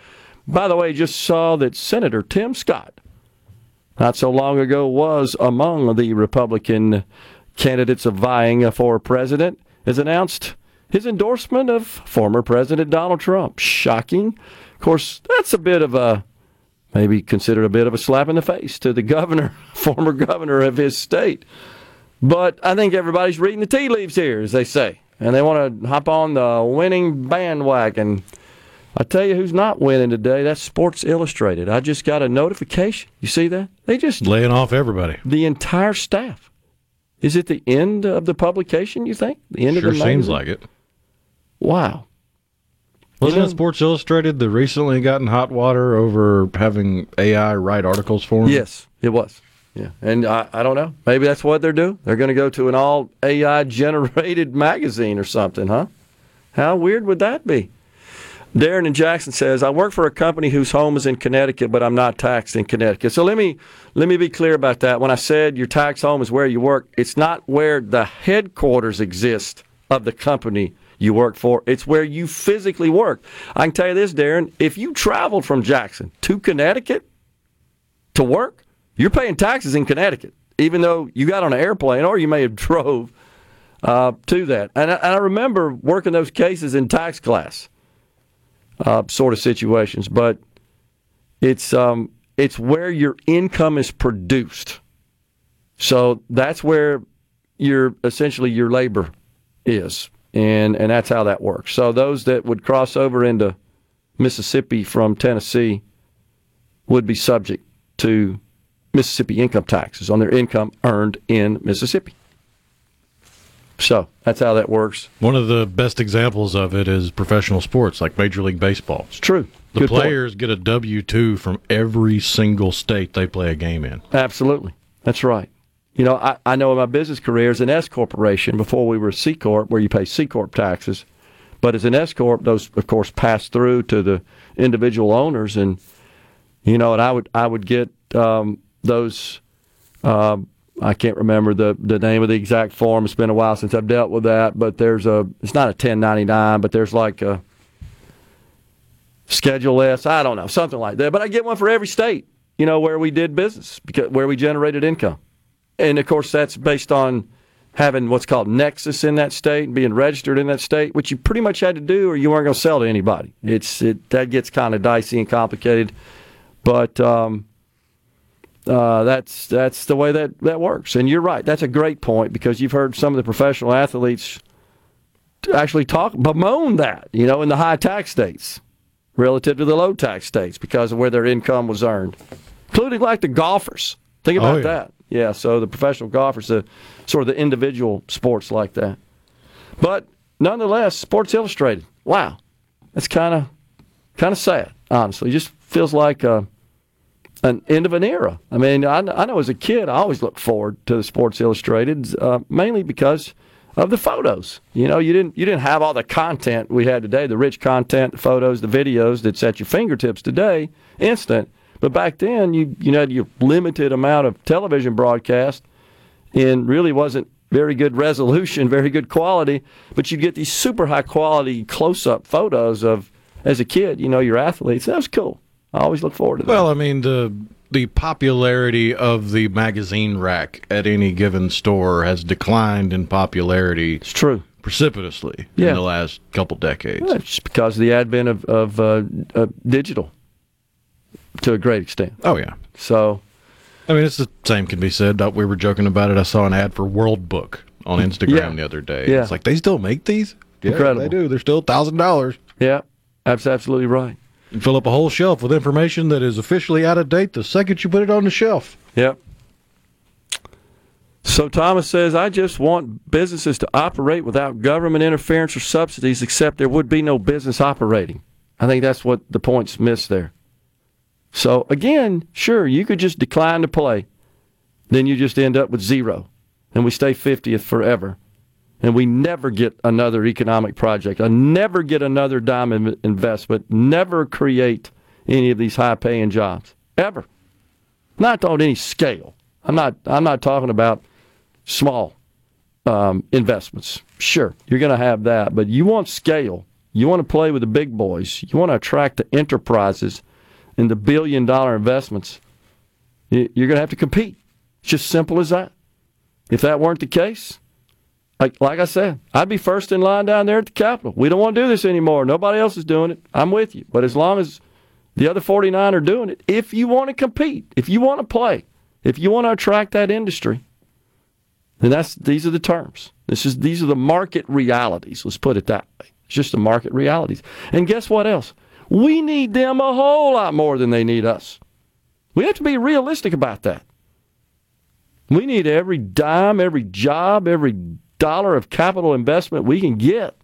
By the way, just saw that Senator Tim Scott, not so long ago, was among the Republican candidates of vying for president, has announced his endorsement of former President Donald Trump. Shocking. Of course, that's a bit of a, maybe considered a bit of a slap in the face to the governor, former governor of his state. But I think everybody's reading the tea leaves here, as they say. and they want to hop on the winning bandwagon. I tell you who's not winning today, that's Sports Illustrated. I just got a notification. You see that? They just... laying off everybody. The entire staff. Is it the end of the publication, you think? The end sure of the magazine? Sure seems like it. Wow. Wasn't it Sports Illustrated that recently got in hot water over having A I write articles for them? Yes, it was. Yeah, and I, I don't know. Maybe that's what they're doing. They're going to go to an all A I-generated magazine or something, huh? How weird would that be? Darren in Jackson says, I work for a company whose home is in Connecticut, but I'm not taxed in Connecticut. So let me let me be clear about that. When I said your tax home is where you work, it's not where the headquarters exist of the company you work for. It's where you physically work. I can tell you this, Darren, if you traveled from Jackson to Connecticut to work, you're paying taxes in Connecticut, even though you got on an airplane or you may have drove uh, to that. And I, and I remember working those cases in tax class. Uh, sort of situations, but it's um, it's where your income is produced. So that's where your essentially your labor is, and and that's how that works. So those that would cross over into Mississippi from Tennessee would be subject to Mississippi income taxes on their income earned in Mississippi. So that's how that works. One of the best examples of it is professional sports, like Major League Baseball. It's true. The Good players point. Get a W two from every single state they play a game in. Absolutely. That's right. You know, I, I know in my business career as an S-Corporation, before we were a C-Corp, where you pay C-Corp taxes, but as an S-Corp, those, of course, pass through to the individual owners. And, you know, and I would, I would get um, those... Uh, I can't remember the, the name of the exact form. It's been a while since I've dealt with that, but there's a, it's not a ten ninety-nine, but there's like a Schedule S, I don't know, something like that. But I get one for every state, you know, where we did business, because, where we generated income. And, of course, that's based on having what's called nexus in that state and being registered in that state, which you pretty much had to do or you weren't going to sell to anybody. It's it, that gets kind of dicey and complicated, but... Um, Uh, that's that's the way that, that works. And you're right. That's a great point because you've heard some of the professional athletes actually talk, bemoan that, you know, in the high tax states relative to the low tax states because of where their income was earned, including like the golfers. Think about oh, yeah. that. Yeah, so the professional golfers, the, sort of the individual sports like that. But nonetheless, Sports Illustrated, wow, that's kind of kind of sad, honestly. It just feels like a... an end of an era. I mean, I, I know as a kid, I always looked forward to the Sports Illustrated, uh, mainly because of the photos. You know, you didn't you didn't have all the content we had today, the rich content, the photos, the videos that's at your fingertips today, instant. But back then, you you know, your limited amount of television broadcast and really wasn't very good resolution, very good quality, but you'd get these super high-quality close-up photos of, as a kid, you know, your athletes. That was cool. I always look forward to that. Well, I mean, the the popularity of the magazine rack at any given store has declined in popularity. It's true. Precipitously yeah. in the last couple decades. Well, it's because of the advent of, of, uh, of digital to a great extent. Oh, yeah. So, I mean, it's the same can be said. We were joking about it. I saw an ad for World Book on Instagram yeah. the other day. Yeah. It's like, they still make these? Yeah, incredible. They do. They're still one thousand dollars. Yeah, that's absolutely right. You fill up a whole shelf with information that is officially out of date the second you put it on the shelf. Yep. So Thomas says, I just want businesses to operate without government interference or subsidies, except there would be no business operating. I think that's what the point's missed there. So, again, sure, you could just decline to play. Then you just end up with zero. And we stay fiftieth forever. And we never get another economic project. I never get another dime in investment. Never create any of these high-paying jobs ever. Not on any scale. I'm not. I'm not talking about small um, investments. Sure, you're going to have that, but you want scale. You want to play with the big boys. You want to attract the enterprises and the billion-dollar investments. You're going to have to compete. It's just simple as that. If that weren't the case. Like, like I said, I'd be first in line down there at the Capitol. We don't want to do this anymore. Nobody else is doing it. I'm with you. But as long as the other forty-nine are doing it, if you want to compete, if you want to play, if you want to attract that industry, And that's these are the terms. This is these are the market realities. Let's put it that way. It's just the market realities. And guess what else? We need them a whole lot more than they need us. We have to be realistic about that. We need every dime, every job, every dollar of capital investment we can get.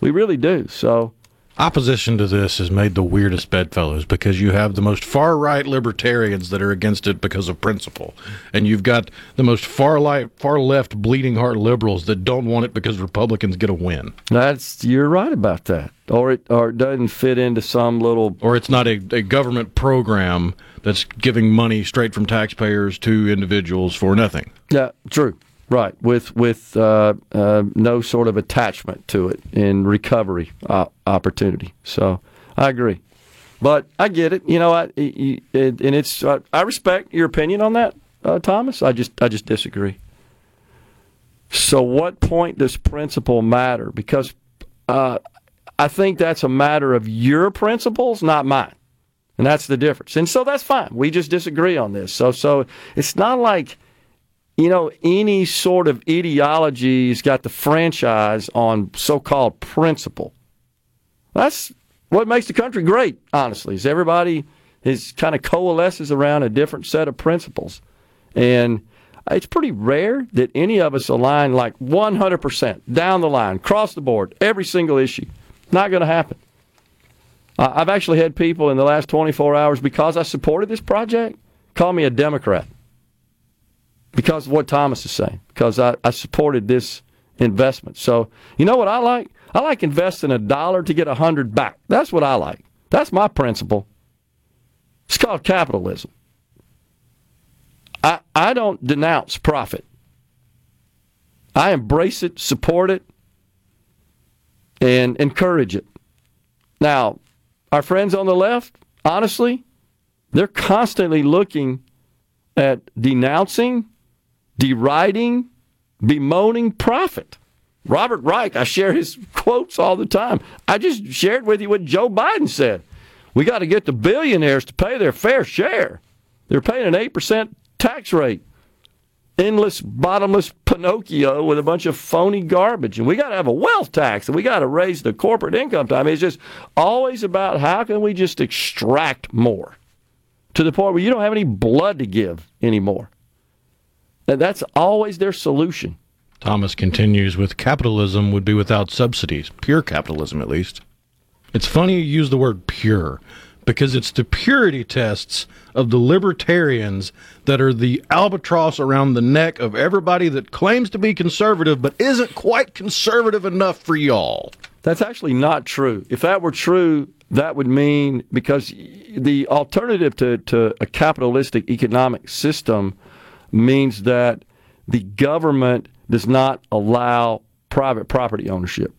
We really do. So opposition to this has made the weirdest bedfellows, because you have the most far-right libertarians that are against it because of principle, and you've got the most far-right, far-left bleeding-heart liberals that don't want it because Republicans get a win. That's you're right about that, or it or it doesn't fit into some little, or it's not a, a government program that's giving money straight from taxpayers to individuals for nothing. Yeah, true. Right, with with uh, uh, no sort of attachment to it in recovery uh, opportunity. So I agree, but I get it. You know, I it, it, and it's uh, I respect your opinion on that, uh, Thomas. I just I just disagree. So, what point does principle matter? Because uh, I think that's a matter of your principles, not mine, and that's the difference. And so that's fine. We just disagree on this. So so it's not like, you know, any sort of ideology's got the franchise on so-called principle. That's what makes the country great, honestly, is everybody is kind of coalesces around a different set of principles. And it's pretty rare that any of us align like one hundred percent down the line, across the board, every single issue. Not going to happen. Uh, I've actually had people in the last twenty-four hours, because I supported this project, call me a Democrat. Because of what Thomas is saying, because I, I supported this investment. So, you know what I like? I like investing a dollar to get a hundred back. That's what I like. That's my principle. It's called capitalism. I I don't denounce profit. I embrace it, support it, and encourage it. Now, our friends on the left, honestly, they're constantly looking at denouncing, deriding, bemoaning profit. Robert Reich, I share his quotes all the time. I just shared with you what Joe Biden said. We got to get the billionaires to pay their fair share. They're paying an eight percent tax rate. Endless, bottomless Pinocchio with a bunch of phony garbage. And we got to have a wealth tax, and we got to raise the corporate income tax. I mean, it's just always about how can we just extract more to the point where you don't have any blood to give anymore. And that's always their solution. Thomas continues with, capitalism would be without subsidies, pure capitalism at least. It's funny you use the word pure, because it's the purity tests of the libertarians that are the albatross around the neck of everybody that claims to be conservative but isn't quite conservative enough for y'all. That's actually not true. If that were true, that would mean, because the alternative to, to a capitalistic economic system means that the government does not allow private property ownership.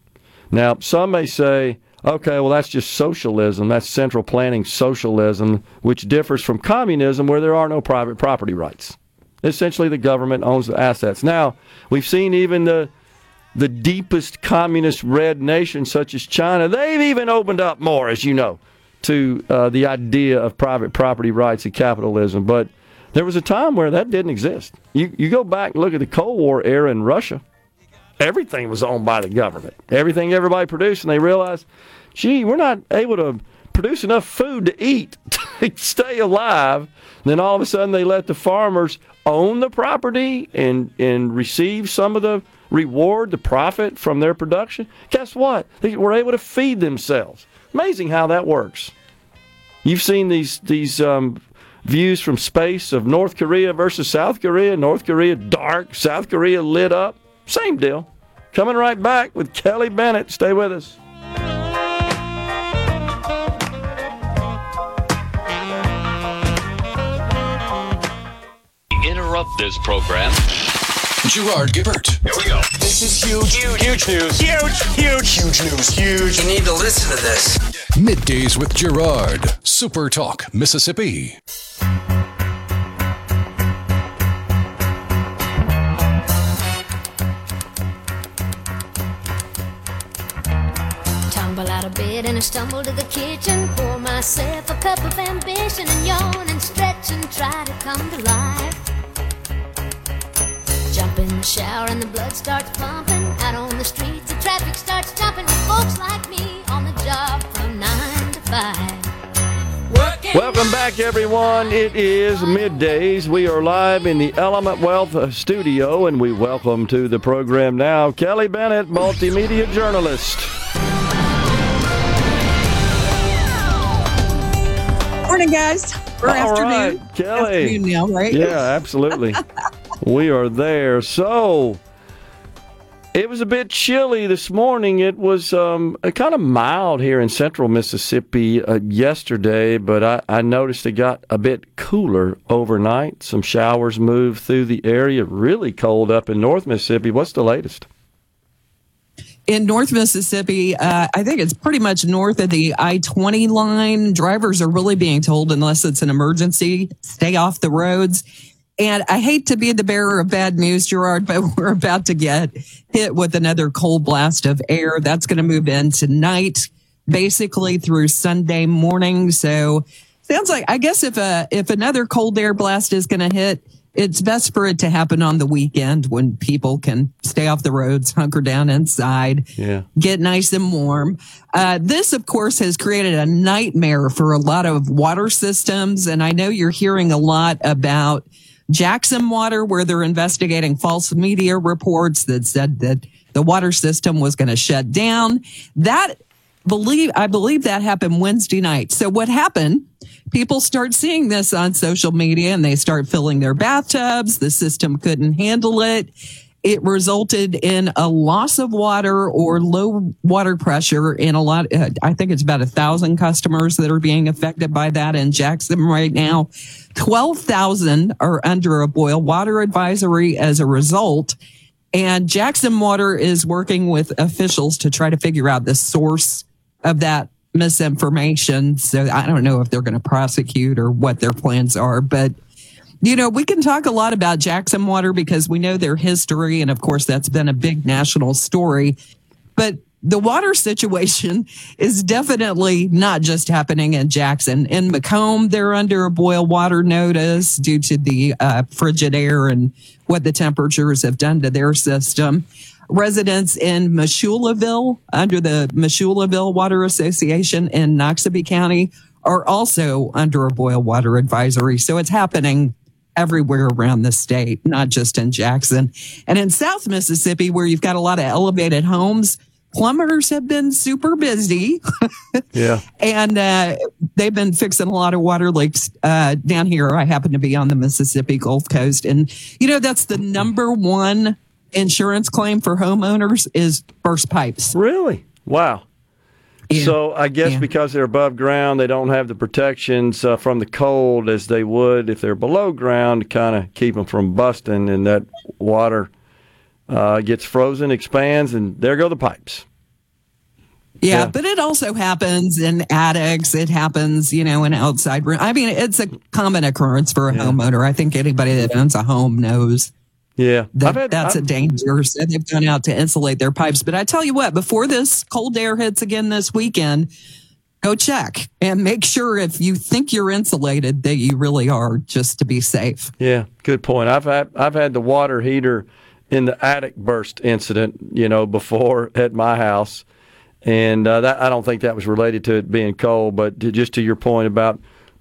Now, some may say, okay, well, that's just socialism. That's central planning socialism, which differs from communism, where there are no private property rights. Essentially, the government owns the assets. Now, we've seen even the the deepest communist red nations, such as China, they've even opened up more, as you know, to uh, the idea of private property rights and capitalism. But there was a time where that didn't exist. You you go back and look at the Cold War era in Russia. Everything was owned by the government. Everything everybody produced, and they realized, gee, we're not able to produce enough food to eat to stay alive. And then all of a sudden they let the farmers own the property and, and receive some of the reward, the profit from their production. Guess what? They were able to feed themselves. Amazing how that works. You've seen these these um views from space of North Korea versus South Korea. North Korea dark, South Korea lit up. Same deal. Coming right back with Kelly Bennett. Stay with us. Interrupt this program. Gerard Gibert. Here we go. This is huge, huge, huge news. Huge, huge, huge news. Huge. You need to listen to this. Middays with Gerard. Super Talk Mississippi. Tumble out of bed and I stumble to the kitchen. Pour myself a cup of ambition and yawn and stretch and try to come to life. Jump in the shower and the blood starts pumping. Out on the streets, the traffic starts jumping. With folks like me on the job from nine to five. Working. Welcome back, everyone. It is middays. We are live in the Element Wealth studio, and we welcome to the program now Kelly Bennett, multimedia journalist. Morning, guys. Or All afternoon. Right, Kelly. Afternoon now, right? Yeah, absolutely. We are there. So it was a bit chilly this morning. It was um, kind of mild here in central Mississippi uh, yesterday, but I, I noticed it got a bit cooler overnight. Some showers moved through the area. Really cold up in North Mississippi. What's the latest? In North Mississippi, uh, I think it's pretty much north of the I twenty line. Drivers are really being told, unless it's an emergency, stay off the roads. And I hate to be the bearer of bad news, Gerard, but we're about to get hit with another cold blast of air. That's going to move in tonight, basically through Sunday morning. So sounds like, I guess if a, if another cold air blast is going to hit, it's best for it to happen on the weekend when people can stay off the roads, hunker down inside, yeah. get nice and warm. Uh, this, of course, has created a nightmare for a lot of water systems. And I know you're hearing a lot about Jackson Water, where they're investigating false media reports that said that the water system was going to shut down. That believe I believe that happened Wednesday night. So what happened? People start seeing this on social media and they start filling their bathtubs. The system couldn't handle it. It resulted in a loss of water or low water pressure in a lot. Uh, I think it's about a thousand customers that are being affected by that in Jackson right now. twelve thousand are under a boil water advisory as a result. And Jackson Water is working with officials to try to figure out the source of that misinformation. So I don't know if they're going to prosecute or what their plans are, but you know, we can talk a lot about Jackson Water because we know their history. And of course, that's been a big national story, but the water situation is definitely not just happening in Jackson. In Macomb, they're under a boil water notice due to the uh, frigid air and what the temperatures have done to their system. Residents in Mashulaville, under the Mashulaville Water Association in Noxubee County, are also under a boil water advisory. So it's happening everywhere around the state, not just in Jackson. And in South Mississippi, where you've got a lot of elevated homes, plumbers have been super busy. Yeah. And uh, they've been fixing a lot of water leaks uh, down here. I happen to be on the Mississippi Gulf Coast. And, you know, that's the number one insurance claim for homeowners is burst pipes. Really? Wow. Yeah. So I guess yeah. because they're above ground, they don't have the protections uh, from the cold as they would if they're below ground to kind of keep them from busting, and that water uh, gets frozen, expands, and there go the pipes. Yeah, yeah, but it also happens in attics. It happens, you know, in outside rooms. I mean, it's a common occurrence for a yeah. homeowner. I think anybody that owns a home knows. Yeah, that, had, that's I've, a danger. So they've gone out to insulate their pipes. But I tell you what, before this cold air hits again this weekend, go check and make sure if you think you're insulated that you really are, just to be safe. Yeah, good point. I've had, I've had the water heater in the attic burst incident, you know, before at my house. And uh, that, I don't think that was related to it being cold, but to, just to your point about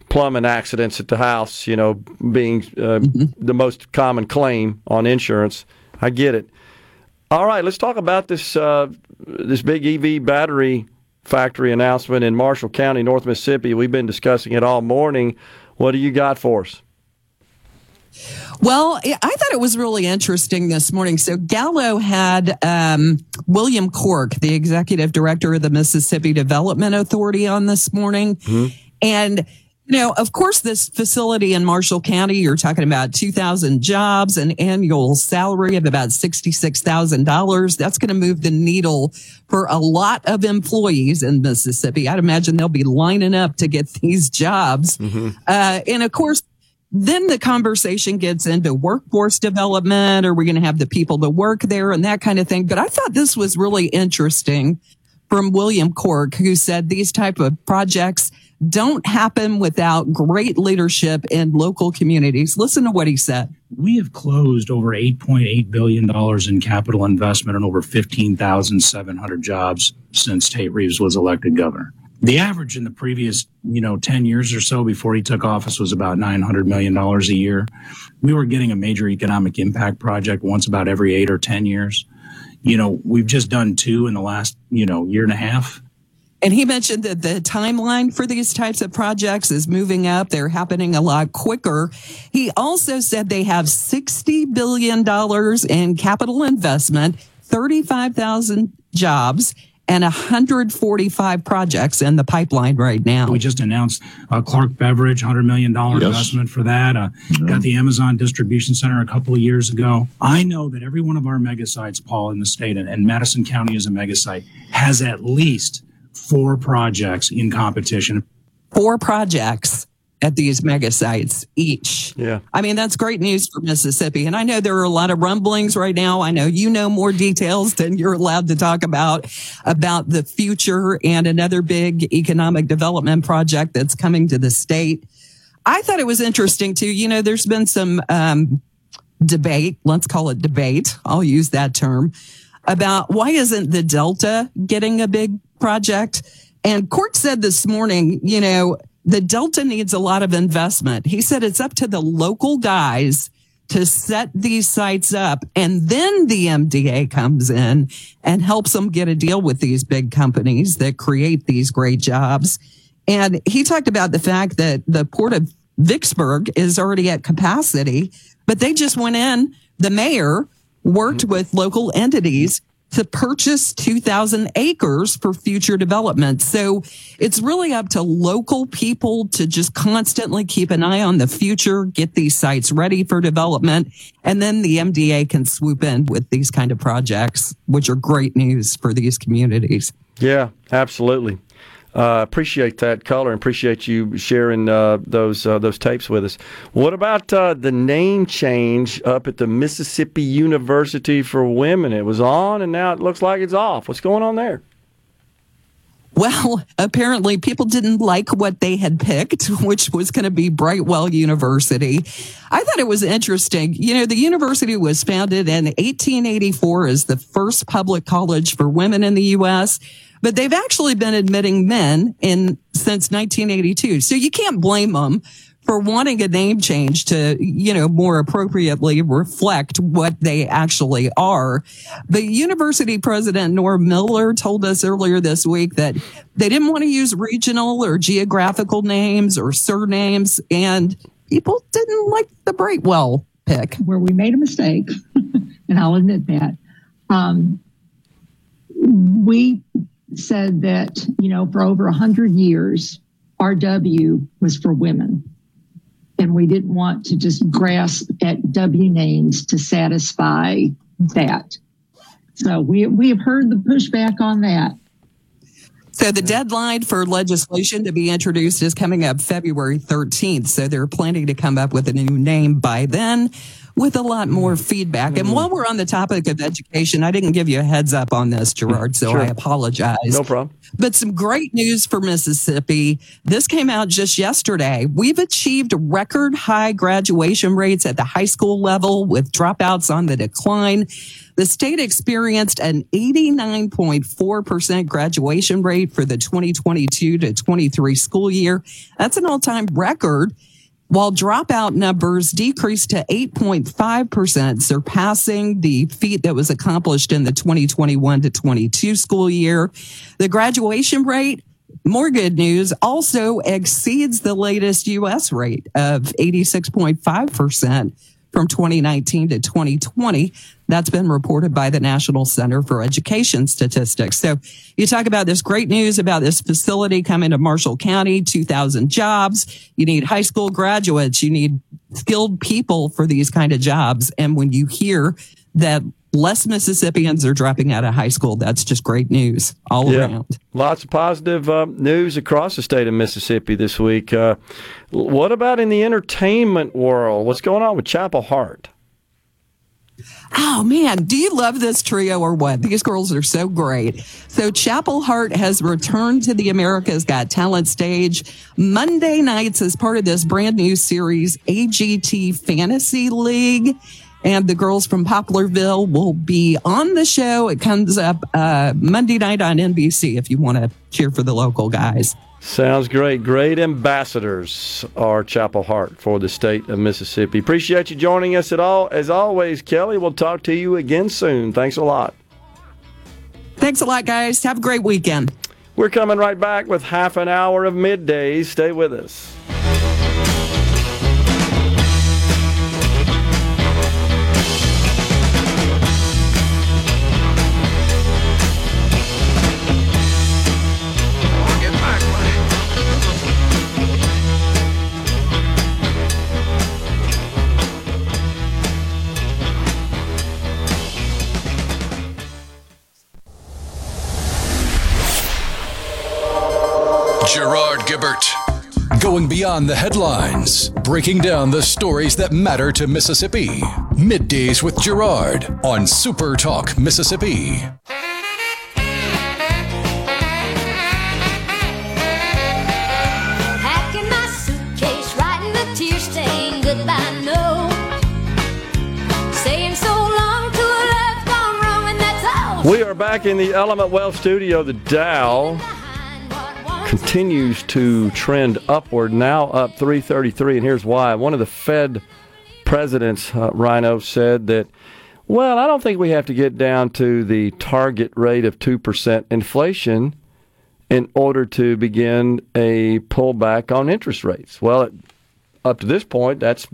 plumbing accidents at the house, you know, being uh, mm-hmm. the most common claim on insurance. I get it. All right, let's talk about this uh, this big E V battery factory announcement in Marshall County, North Mississippi. We've been discussing it all morning. What do you got for us? Well, I thought it was really interesting this morning. So Gallo had um, William Cork, the executive director of the Mississippi Development Authority, on this morning. Mm-hmm. And now, of course, this facility in Marshall County, you're talking about two thousand jobs, an annual salary of about sixty-six thousand dollars. That's going to move the needle for a lot of employees in Mississippi. I'd imagine they'll be lining up to get these jobs. Mm-hmm. Uh, and of course, then the conversation gets into workforce development. Are we going to have the people to work there and that kind of thing? But I thought this was really interesting from William Cork, who said these type of projects don't happen without great leadership in local communities. Listen to what he said. We have closed over eight point eight billion dollars in capital investment and over fifteen thousand seven hundred jobs since Tate Reeves was elected governor. The average in the previous, you know, ten years or so before he took office was about nine hundred million dollars a year. We were getting a major economic impact project once about every eight or ten years. You know, we've just done two in the last, you know, year and a half. And he mentioned that the timeline for these types of projects is moving up. They're happening a lot quicker. He also said they have sixty billion dollars in capital investment, thirty-five thousand jobs, and one hundred forty-five projects in the pipeline right now. We just announced uh, Clark Beverage, one hundred million dollars yes. investment for that. Uh, yeah. Got the Amazon Distribution Center a couple of years ago. I know that every one of our megasites, Paul, in the state, and, and Madison County is a megasite, has at least four projects in competition. Four projects at these mega sites each. Yeah. I mean, that's great news for Mississippi. And I know there are a lot of rumblings right now. I know you know more details than you're allowed to talk about, about the future and another big economic development project that's coming to the state. I thought it was interesting too. You know, there's been some um, debate, let's call it debate. I'll use that term, about why isn't the Delta getting a big project? And Cork said this morning, you know, the Delta needs a lot of investment. He said it's up to the local guys to set these sites up. And then the M D A comes in and helps them get a deal with these big companies that create these great jobs. And he talked about the fact that the Port of Vicksburg is already at capacity, but they just went in, the mayor worked with local entities to purchase two thousand acres for future development. So it's really up to local people to just constantly keep an eye on the future, get these sites ready for development, and then the M D A can swoop in with these kind of projects, which are great news for these communities. Yeah, absolutely. Uh, appreciate that color. Appreciate you sharing uh, those uh, those tapes with us. What about uh, the name change up at the Mississippi University for Women? It was on, and now it looks like it's off. What's going on there? Well, apparently people didn't like what they had picked, which was going to be Brightwell University. I thought it was interesting. You know, the university was founded in eighteen eighty-four as the first public college for women in the U S, but they've actually been admitting men in since nineteen eighty-two. So you can't blame them for wanting a name change to, you know, more appropriately reflect what they actually are. The university president, Norm Miller, told us earlier this week that they didn't want to use regional or geographical names or surnames, and people didn't like the Brightwell pick. Where we made a mistake, and I'll admit that, um, we said that, you know, for over one hundred years, R W was for women. And we didn't want to just grasp at W names to satisfy that. So we we have heard the pushback on that. So the deadline for legislation to be introduced is coming up February thirteenth. So they're planning to come up with a new name by then with a lot more feedback. And while we're on the topic of education, I didn't give you a heads up on this, Gerard, so sure. I apologize. No problem. But some great news for Mississippi. This came out just yesterday. We've achieved record high graduation rates at the high school level with dropouts on the decline. The state experienced an eighty-nine point four percent graduation rate for the twenty twenty-two to twenty-three school year. That's an all-time record. While dropout numbers decreased to eight point five percent, surpassing the feat that was accomplished in the twenty twenty-one to twenty-two school year. The graduation rate, more good news, also exceeds the latest U S rate of eighty-six point five percent from twenty nineteen to twenty twenty. That's been reported by the National Center for Education Statistics. So you talk about this great news about this facility coming to Marshall County, two thousand jobs. You need high school graduates. You need skilled people for these kind of jobs. And when you hear that less Mississippians are dropping out of high school, that's just great news all yeah. around. Lots of positive uh, news across the state of Mississippi this week. Uh, what about in the entertainment world? What's going on with Chapel Hart? Oh, man, do you love this trio or what? These girls are so great. So Chapel Hart has returned to the America's Got Talent stage Monday nights as part of this brand new series, A G T Fantasy League. And the girls from Poplarville will be on the show. It comes up uh, Monday night on N B C if you want to cheer for the local guys. Sounds great. Great ambassadors are Chapel Hart for the state of Mississippi. Appreciate you joining us at all. As always, Kelly, we'll talk to you again soon. Thanks a lot. Thanks a lot, guys. Have a great weekend. We're coming right back with half an hour of middays. Stay with us. Gerard Gibert. Going beyond the headlines, breaking down the stories that matter to Mississippi. Middays with Gerard on Super Talk Mississippi. Packing my suitcase, writing the tear stain, goodbye, no. Saying so long to a love gone wrong, and that's all. We are back in the Element Wealth studio. The Dow continues to trend upward, now up three thirty-three, and here's why. One of the Fed presidents, uh, Rhino, said that, well, I don't think we have to get down to the target rate of two percent inflation in order to begin a pullback on interest rates. Well, it, up to this point, that's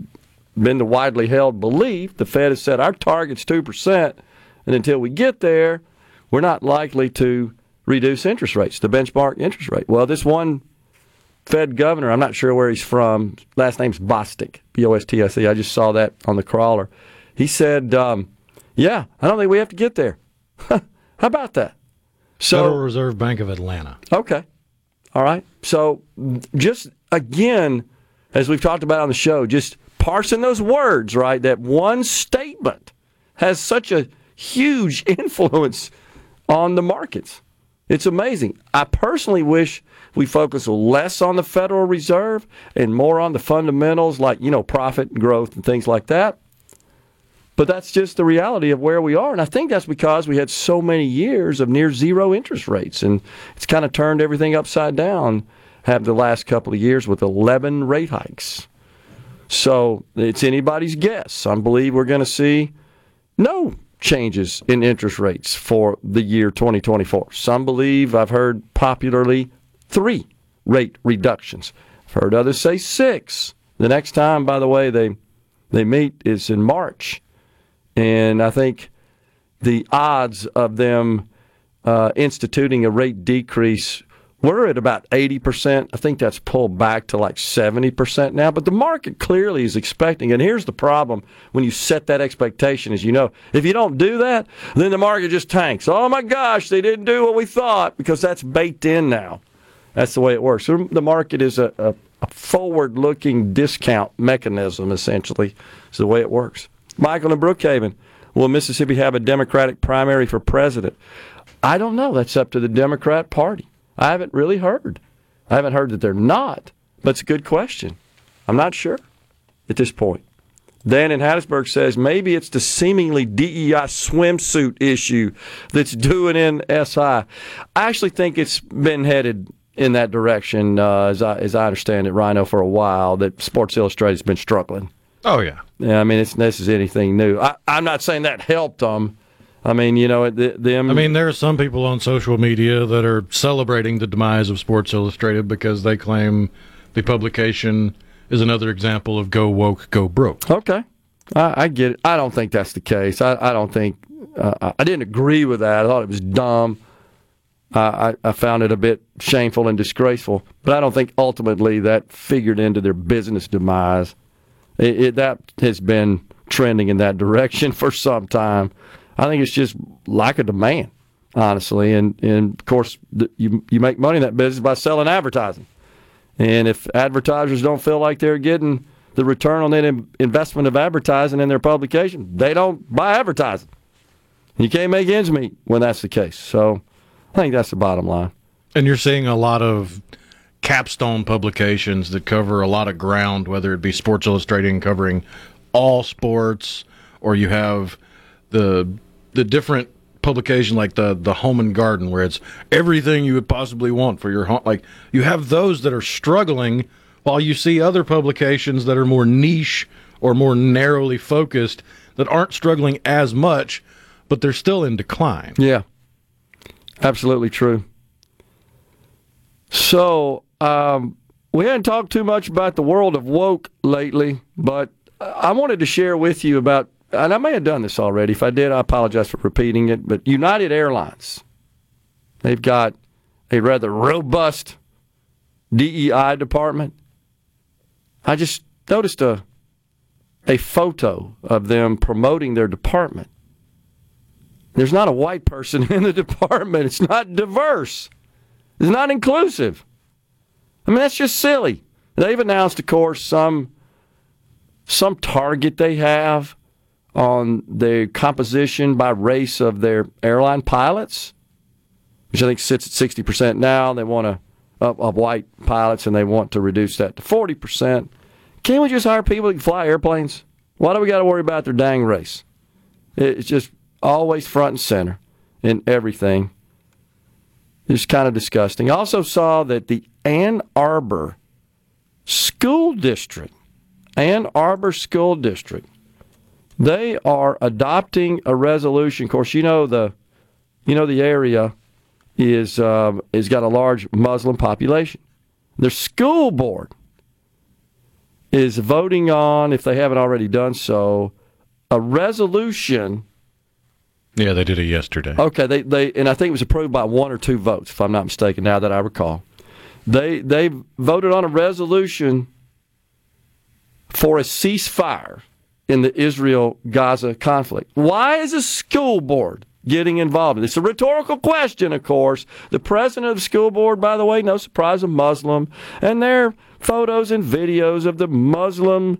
been the widely held belief. The Fed has said our target's two percent, and until we get there, we're not likely to reduce interest rates, the benchmark interest rate. Well, this one Fed governor, I'm not sure where he's from, last name's Bostic, B O S T I C, I just saw that on the crawler. He said, um, yeah, I don't think we have to get there. How about that? So, Federal Reserve Bank of Atlanta. Okay. All right. So just, again, as we've talked about on the show, just parsing those words, right, that one statement has such a huge influence on the markets. It's amazing. I personally wish we focus less on the Federal Reserve and more on the fundamentals like, you know, profit and growth and things like that. But that's just the reality of where we are. And I think that's because we had so many years of near zero interest rates. And it's kind of turned everything upside down, have the last couple of years with eleven rate hikes. So it's anybody's guess. I believe we're going to see no changes in interest rates for the year twenty twenty-four. Some believe, I've heard popularly, three rate reductions. I've heard others say six. The next time, by the way, they they meet is in March. And I think the odds of them uh, instituting a rate decrease were at about eighty percent. I think that's pulled back to like seventy percent now, but the market clearly is expecting, and here's the problem when you set that expectation, as you know, if you don't do that, then the market just tanks. Oh my gosh, they didn't do what we thought, because that's baked in now. That's the way it works. The market is a, a, a forward-looking discount mechanism, essentially. It's the way it works. Michael in Brookhaven, will Mississippi have a Democratic primary for president? I don't know. That's up to the Democrat Party. I haven't really heard. I haven't heard that they're not, but it's a good question. I'm not sure at this point. Dan in Hattiesburg says maybe it's the seemingly D E I swimsuit issue that's doing in S I. I actually think it's been headed in that direction, uh, as I as I understand it, Rhino, for a while, that Sports Illustrated's been struggling. Oh, yeah. Yeah, I mean, it's, this is anything new. I, I'm not saying that helped them. I mean, you know, the, them... I mean, there are some people on social media that are celebrating the demise of Sports Illustrated because they claim the publication is another example of go woke, go broke. Okay. I, I get it. I don't think that's the case. I, I don't think... Uh, I didn't agree with that. I thought it was dumb. I, I, I found it a bit shameful and disgraceful. But I don't think ultimately that figured into their business demise. It, it, that has been trending in that direction for some time. I think it's just lack of demand, honestly. And, and of course, th- you you make money in that business by selling advertising. And if advertisers don't feel like they're getting the return on that in- investment of advertising in their publication. They don't buy advertising. You can't make ends meet when that's the case. So I think that's the bottom line. And you're seeing a lot of capstone publications that cover a lot of ground, whether it be Sports Illustrated covering all sports, or you have the the different publication like the the Home and Garden, where it's everything you would possibly want for your home. Like, you have those that are struggling, while you see other publications that are more niche or more narrowly focused that aren't struggling as much, but they're still in decline. Yeah, absolutely true. So um, we hadn't talked too much about the world of woke lately, but I wanted to share with you about, and I may have done this already. If I did, I apologize for repeating it, but United Airlines, they've got a rather robust D E I department. I just noticed a, a photo of them promoting their department. There's not a white person in the department. It's not diverse. It's not inclusive. I mean, that's just silly. They've announced, of course, some some target they have on the composition by race of their airline pilots, which I think sits at sixty percent now. They want to up, up white pilots, and they want to reduce that to forty percent. Can't we just hire people that can fly airplanes? Why do we got to worry about their dang race? It's just always front and center in everything. It's kind of disgusting. I also saw that the Ann Arbor School District, Ann Arbor School District, they are adopting a resolution. Of course, you know the, you know the area is uh, is got a large Muslim population. Their school board is voting on, if they haven't already done so, a resolution. Yeah, they did it yesterday. Okay, they, they and I think it was approved by one or two votes, if I'm not mistaken, now that I recall. They they voted on a resolution for a ceasefire in the Israel-Gaza conflict. Why is a school board getting involved in this? It's a rhetorical question, of course. The president of the school board, by the way, no surprise, a Muslim, and their photos and videos of the Muslim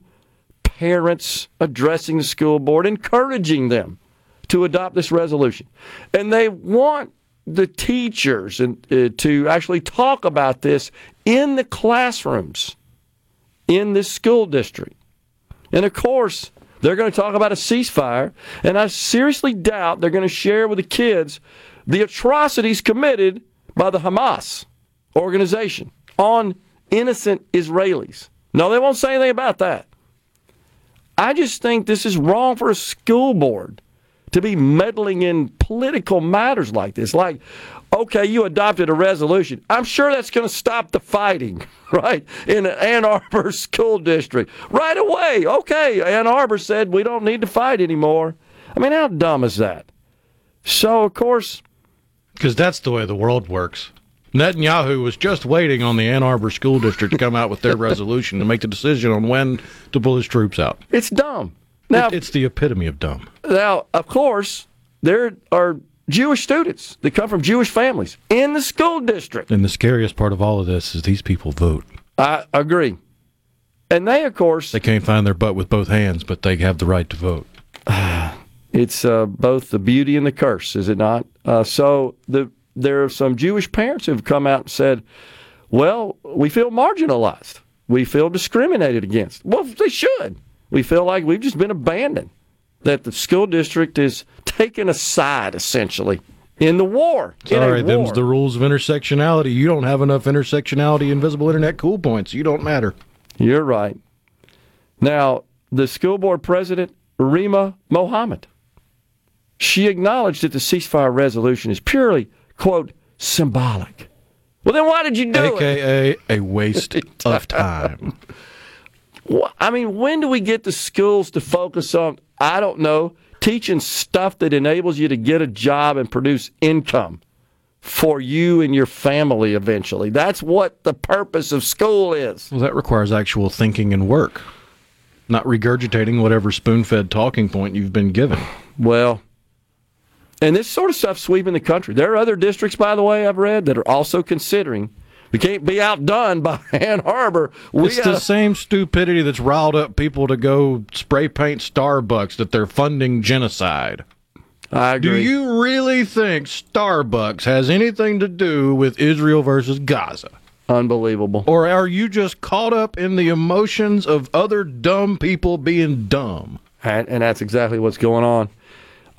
parents addressing the school board, encouraging them to adopt this resolution. And they want the teachers in, uh, to actually talk about this in the classrooms in this school district. And of course, they're going to talk about a ceasefire, and I seriously doubt they're going to share with the kids the atrocities committed by the Hamas organization on innocent Israelis. No, they won't say anything about that. I just think this is wrong for a school board to be meddling in political matters like this. Like, okay, you adopted a resolution. I'm sure that's going to stop the fighting, right, in the Ann Arbor School District. Right away, okay, Ann Arbor said we don't need to fight anymore. I mean, how dumb is that? So, of course... because that's the way the world works. Netanyahu was just waiting on the Ann Arbor School District to come out with their resolution to make the decision on when to pull his troops out. It's dumb. Now, it's the epitome of dumb. Now, of course, there are Jewish students that come from Jewish families in the school district. And the scariest part of all of this is these people vote. I agree. And they, of course... they can't find their butt with both hands, but they have the right to vote. It's uh, both the beauty and the curse, is it not? Uh, so the, there are some Jewish parents who have come out and said, well, we feel marginalized. We feel discriminated against. Well, they should. We feel like we've just been abandoned, that the school district is taken aside, essentially, in the war. Sorry, war. Them's the rules of intersectionality. You don't have enough intersectionality, invisible internet cool points. You don't matter. You're right. Now, the school board president, Rima Mohammed, she acknowledged that the ceasefire resolution is purely, quote, symbolic. Well, then why did you do A K A it? A K A a waste of time. I mean, when do we get the schools to focus on, I don't know, teaching stuff that enables you to get a job and produce income for you and your family eventually? That's what the purpose of school is. Well, that requires actual thinking and work, not regurgitating whatever spoon-fed talking point you've been given. Well, and this sort of stuff's sweeping the country. There are other districts, by the way, I've read, that are also considering We can't be outdone by Ann Arbor. We, it's the uh, same stupidity that's riled up people to go spray paint Starbucks that they're funding genocide. I agree. Do you really think Starbucks has anything to do with Israel versus Gaza? Unbelievable. Or are you just caught up in the emotions of other dumb people being dumb? And, and that's exactly what's going on.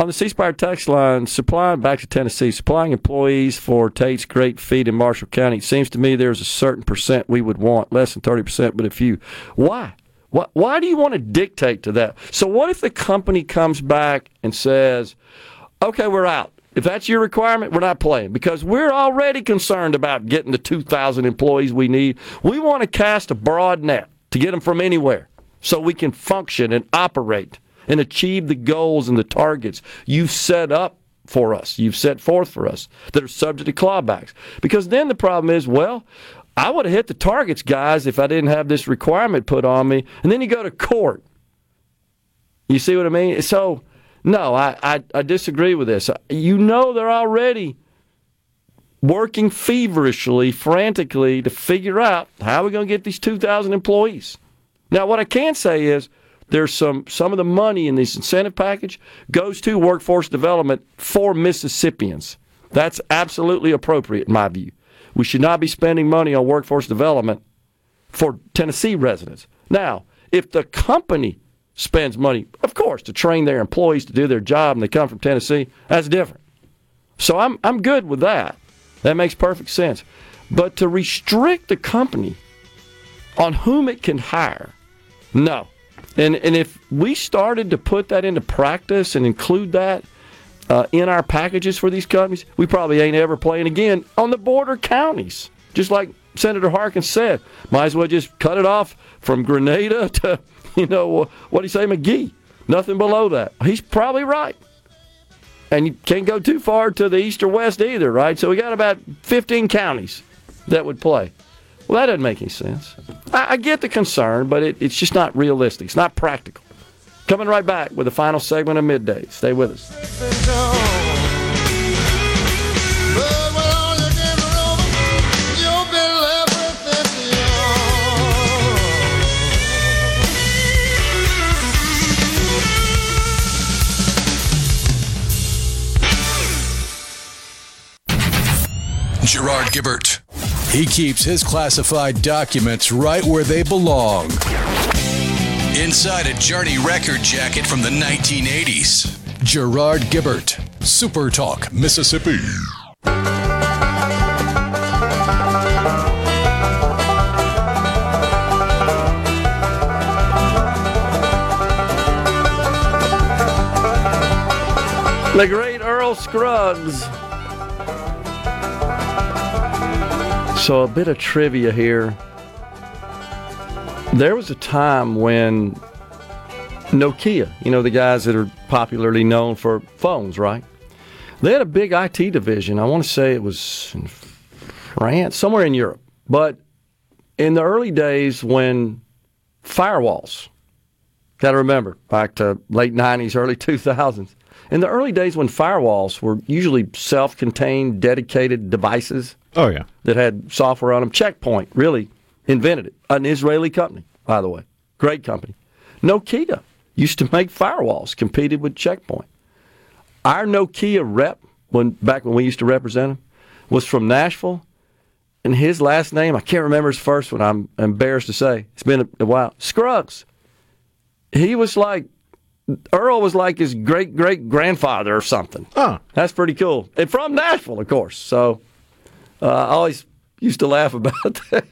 On the C Spire text line, supplying, back to Tennessee, supplying employees for Tate's great feat in Marshall County, it seems to me there's a certain percent we would want, less than thirty percent, but a few. Why? Why, why do you want to dictate to that? So what if the company comes back and says, okay, we're out. If that's your requirement, we're not playing, because we're already concerned about getting the two thousand employees we need. We want to cast a broad net to get them from anywhere so we can function and operate and achieve the goals and the targets you've set up for us, you've set forth for us, that are subject to clawbacks. Because then the problem is, well, I would have hit the targets, guys, if I didn't have this requirement put on me. And then you go to court. You see what I mean? So, no, I, I, I disagree with this. You know they're already working feverishly, frantically, to figure out how we're going to get these two thousand employees. Now, what I can say is, There's some some of the money in this incentive package goes to workforce development for Mississippians. That's absolutely appropriate in my view. We should not be spending money on workforce development for Tennessee residents. Now, if the company spends money, of course, to train their employees to do their job and they come from Tennessee, that's different. So I'm I'm good with that. That makes perfect sense. But to restrict the company on whom it can hire, no. And and if we started to put that into practice and include that uh, in our packages for these companies, we probably ain't ever playing again on the border counties. Just like Senator Harkins said, might as well just cut it off from Grenada to, you know, what do you say, McGee? Nothing below that. He's probably right. And you can't go too far to the east or west either, right? So we got about fifteen counties that would play. Well, that doesn't make any sense. I, I get the concern, but it, it's just not realistic. It's not practical. Coming right back with the final segment of Midday. Stay with us. Gerard Gibert. He keeps his classified documents right where they belong. Inside a Journey record jacket from the nineteen eighties. Gerard Gibert, Super Talk, Mississippi. The great Earl Scruggs. So a bit of trivia here. There was a time when Nokia, you know, the guys that are popularly known for phones, right? They had a big I T division. I want to say it was in France, somewhere in Europe. But in the early days when firewalls, got to remember, back to late nineties, early two thousands. In the early days when firewalls were usually self-contained, dedicated devices. Oh, yeah. That had software on them. Checkpoint really invented it. An Israeli company, by the way. Great company. Nokia used to make firewalls, competed with Checkpoint. Our Nokia rep, when back when we used to represent him, was from Nashville. And his last name, I can't remember his first one, I'm embarrassed to say. It's been a while. Scruggs. He was like, Earl was like his great-great-grandfather or something. Huh. That's pretty cool. And from Nashville, of course. So uh, I always used to laugh about that.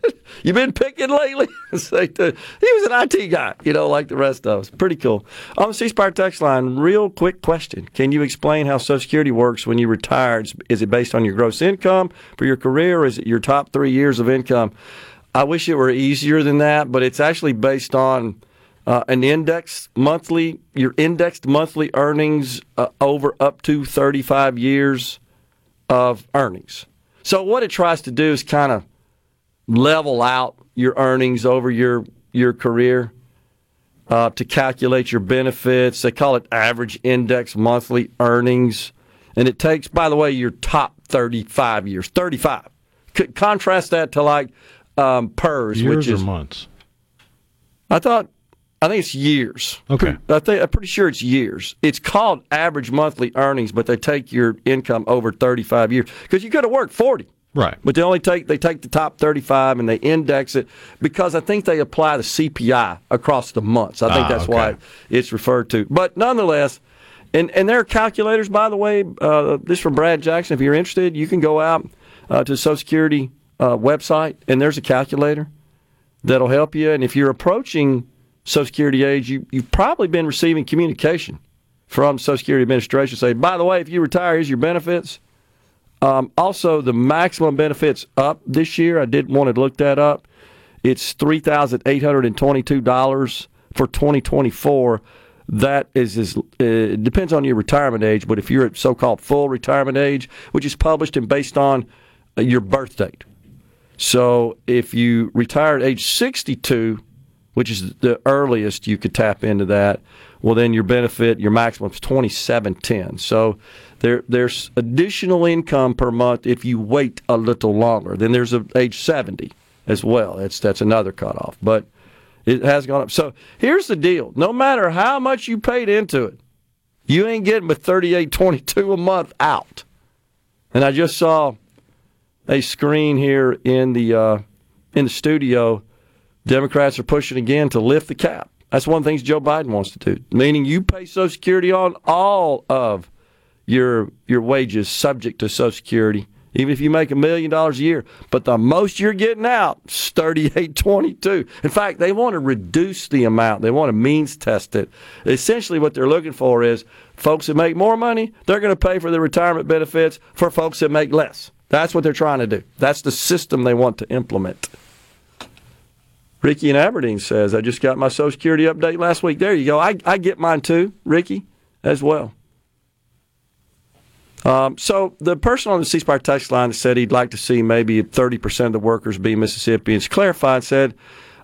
You've been picking lately? Like the, he was an I T guy, you know, like the rest of us. Pretty cool. On the C Spire text line, real quick question. Can you explain how Social Security works when you retire? Is it based on your gross income for your career, or is it your top three years of income? I wish it were easier than that, but it's actually based on Uh, an index monthly, your indexed monthly earnings uh, over up to thirty-five years of earnings. So what it tries to do is kind of level out your earnings over your your career uh, to calculate your benefits. They call it average index monthly earnings. And it takes, by the way, your top thirty-five years, thirty-five. C- contrast that to like um, P E R S, years which is or months. I thought, I think it's years. Okay, I think I'm pretty sure it's years. It's called average monthly earnings, but they take your income over thirty-five years because you could have worked forty. Right, but they only take they take the top thirty-five and they index it because I think they apply the C P I across the months. I think ah, that's okay. why it's referred to. But nonetheless, and and there are calculators, by the way. Uh, this is from Brad Jackson. If you're interested, you can go out uh, to the Social Security uh, website and there's a calculator that'll help you. And if you're approaching Social Security age, you you've probably been receiving communication from Social Security Administration saying, by the way, if you retire, here's your benefits. Um, also, the maximum benefits up this year, I did want to look that up. It's three thousand eight hundred twenty-two dollars for twenty twenty-four. That is, is uh, it depends on your retirement age, but if you're at so-called full retirement age, which is published and based on uh, your birth date. So if you retire at age sixty-two, which is the earliest you could tap into that, well, then your benefit, your maximum is twenty-seven ten. So there, there's additional income per month if you wait a little longer. Then there's a age seventy as well. It's, that's another cutoff. But it has gone up. So here's the deal. No matter how much you paid into it, you ain't getting but thirty-eight twenty-two a month out. And I just saw a screen here in the uh, in the studio. Democrats are pushing again to lift the cap. That's one of the things Joe Biden wants to do, meaning you pay Social Security on all of your your wages subject to Social Security, even if you make a million dollars a year. But the most you're getting out is thirty-eight twenty-two. In fact, they want to reduce the amount. They want to means test it. Essentially what they're looking for is folks that make more money, they're going to pay for their retirement benefits for folks that make less. That's what they're trying to do. That's the system they want to implement. Ricky in Aberdeen says, I just got my Social Security update last week. There you go. I, I get mine too, Ricky, as well. Um, so the person on the C Spire text line said he'd like to see maybe thirty percent of the workers be Mississippians. Clarified, said,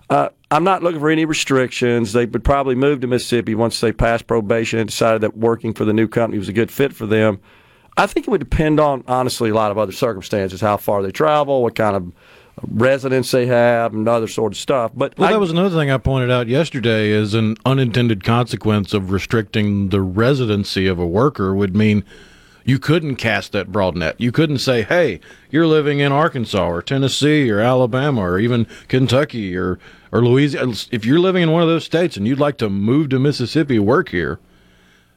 uh, I'm not looking for any restrictions. They would probably move to Mississippi once they passed probation and decided that working for the new company was a good fit for them. I think it would depend on, honestly, a lot of other circumstances, how far they travel, what kind of residents they have, and other sort of stuff. But well, I, that was another thing I pointed out yesterday is an unintended consequence of restricting the residency of a worker would mean you couldn't cast that broad net. You couldn't say, hey, you're living in Arkansas or Tennessee or Alabama or even Kentucky or, or Louisiana. If you're living in one of those states and you'd like to move to Mississippi, work here,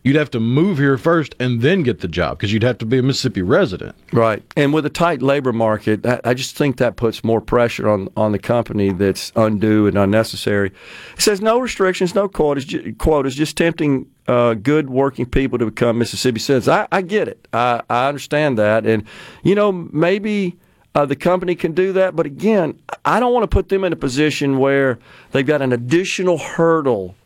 you'd have to move here first and then get the job because you'd have to be a Mississippi resident. Right. And with a tight labor market, I just think that puts more pressure on, on the company that's undue and unnecessary. It says no restrictions, no quotas, quotas just tempting uh, good working people to become Mississippi citizens. I, I get it. I, I understand that. And, you know, maybe uh, the company can do that. But, again, I don't want to put them in a position where they've got an additional hurdle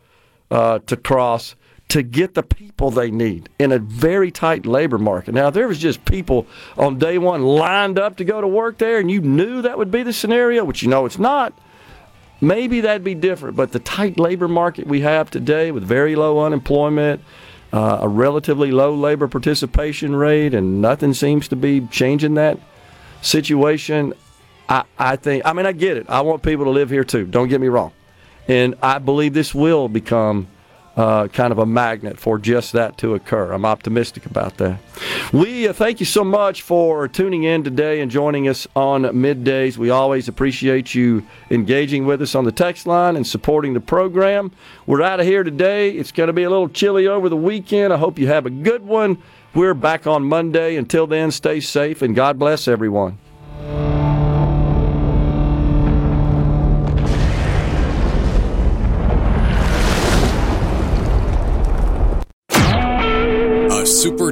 uh, to cross to get the people they need in a very tight labor market. Now, if there was just people on day one lined up to go to work there and you knew that would be the scenario, which you know it's not, maybe that'd be different. But the tight labor market we have today with very low unemployment, uh, a relatively low labor participation rate, and nothing seems to be changing that situation, I, I think, I mean, I get it. I want people to live here too. Don't get me wrong. And I believe this will become Uh, kind of a magnet for just that to occur. I'm optimistic about that. We uh, thank you so much for tuning in today and joining us on Middays. We always appreciate you engaging with us on the text line and supporting the program. We're out of here today. It's going to be a little chilly over the weekend. I hope you have a good one. We're back on Monday. Until then, stay safe and God bless everyone. Super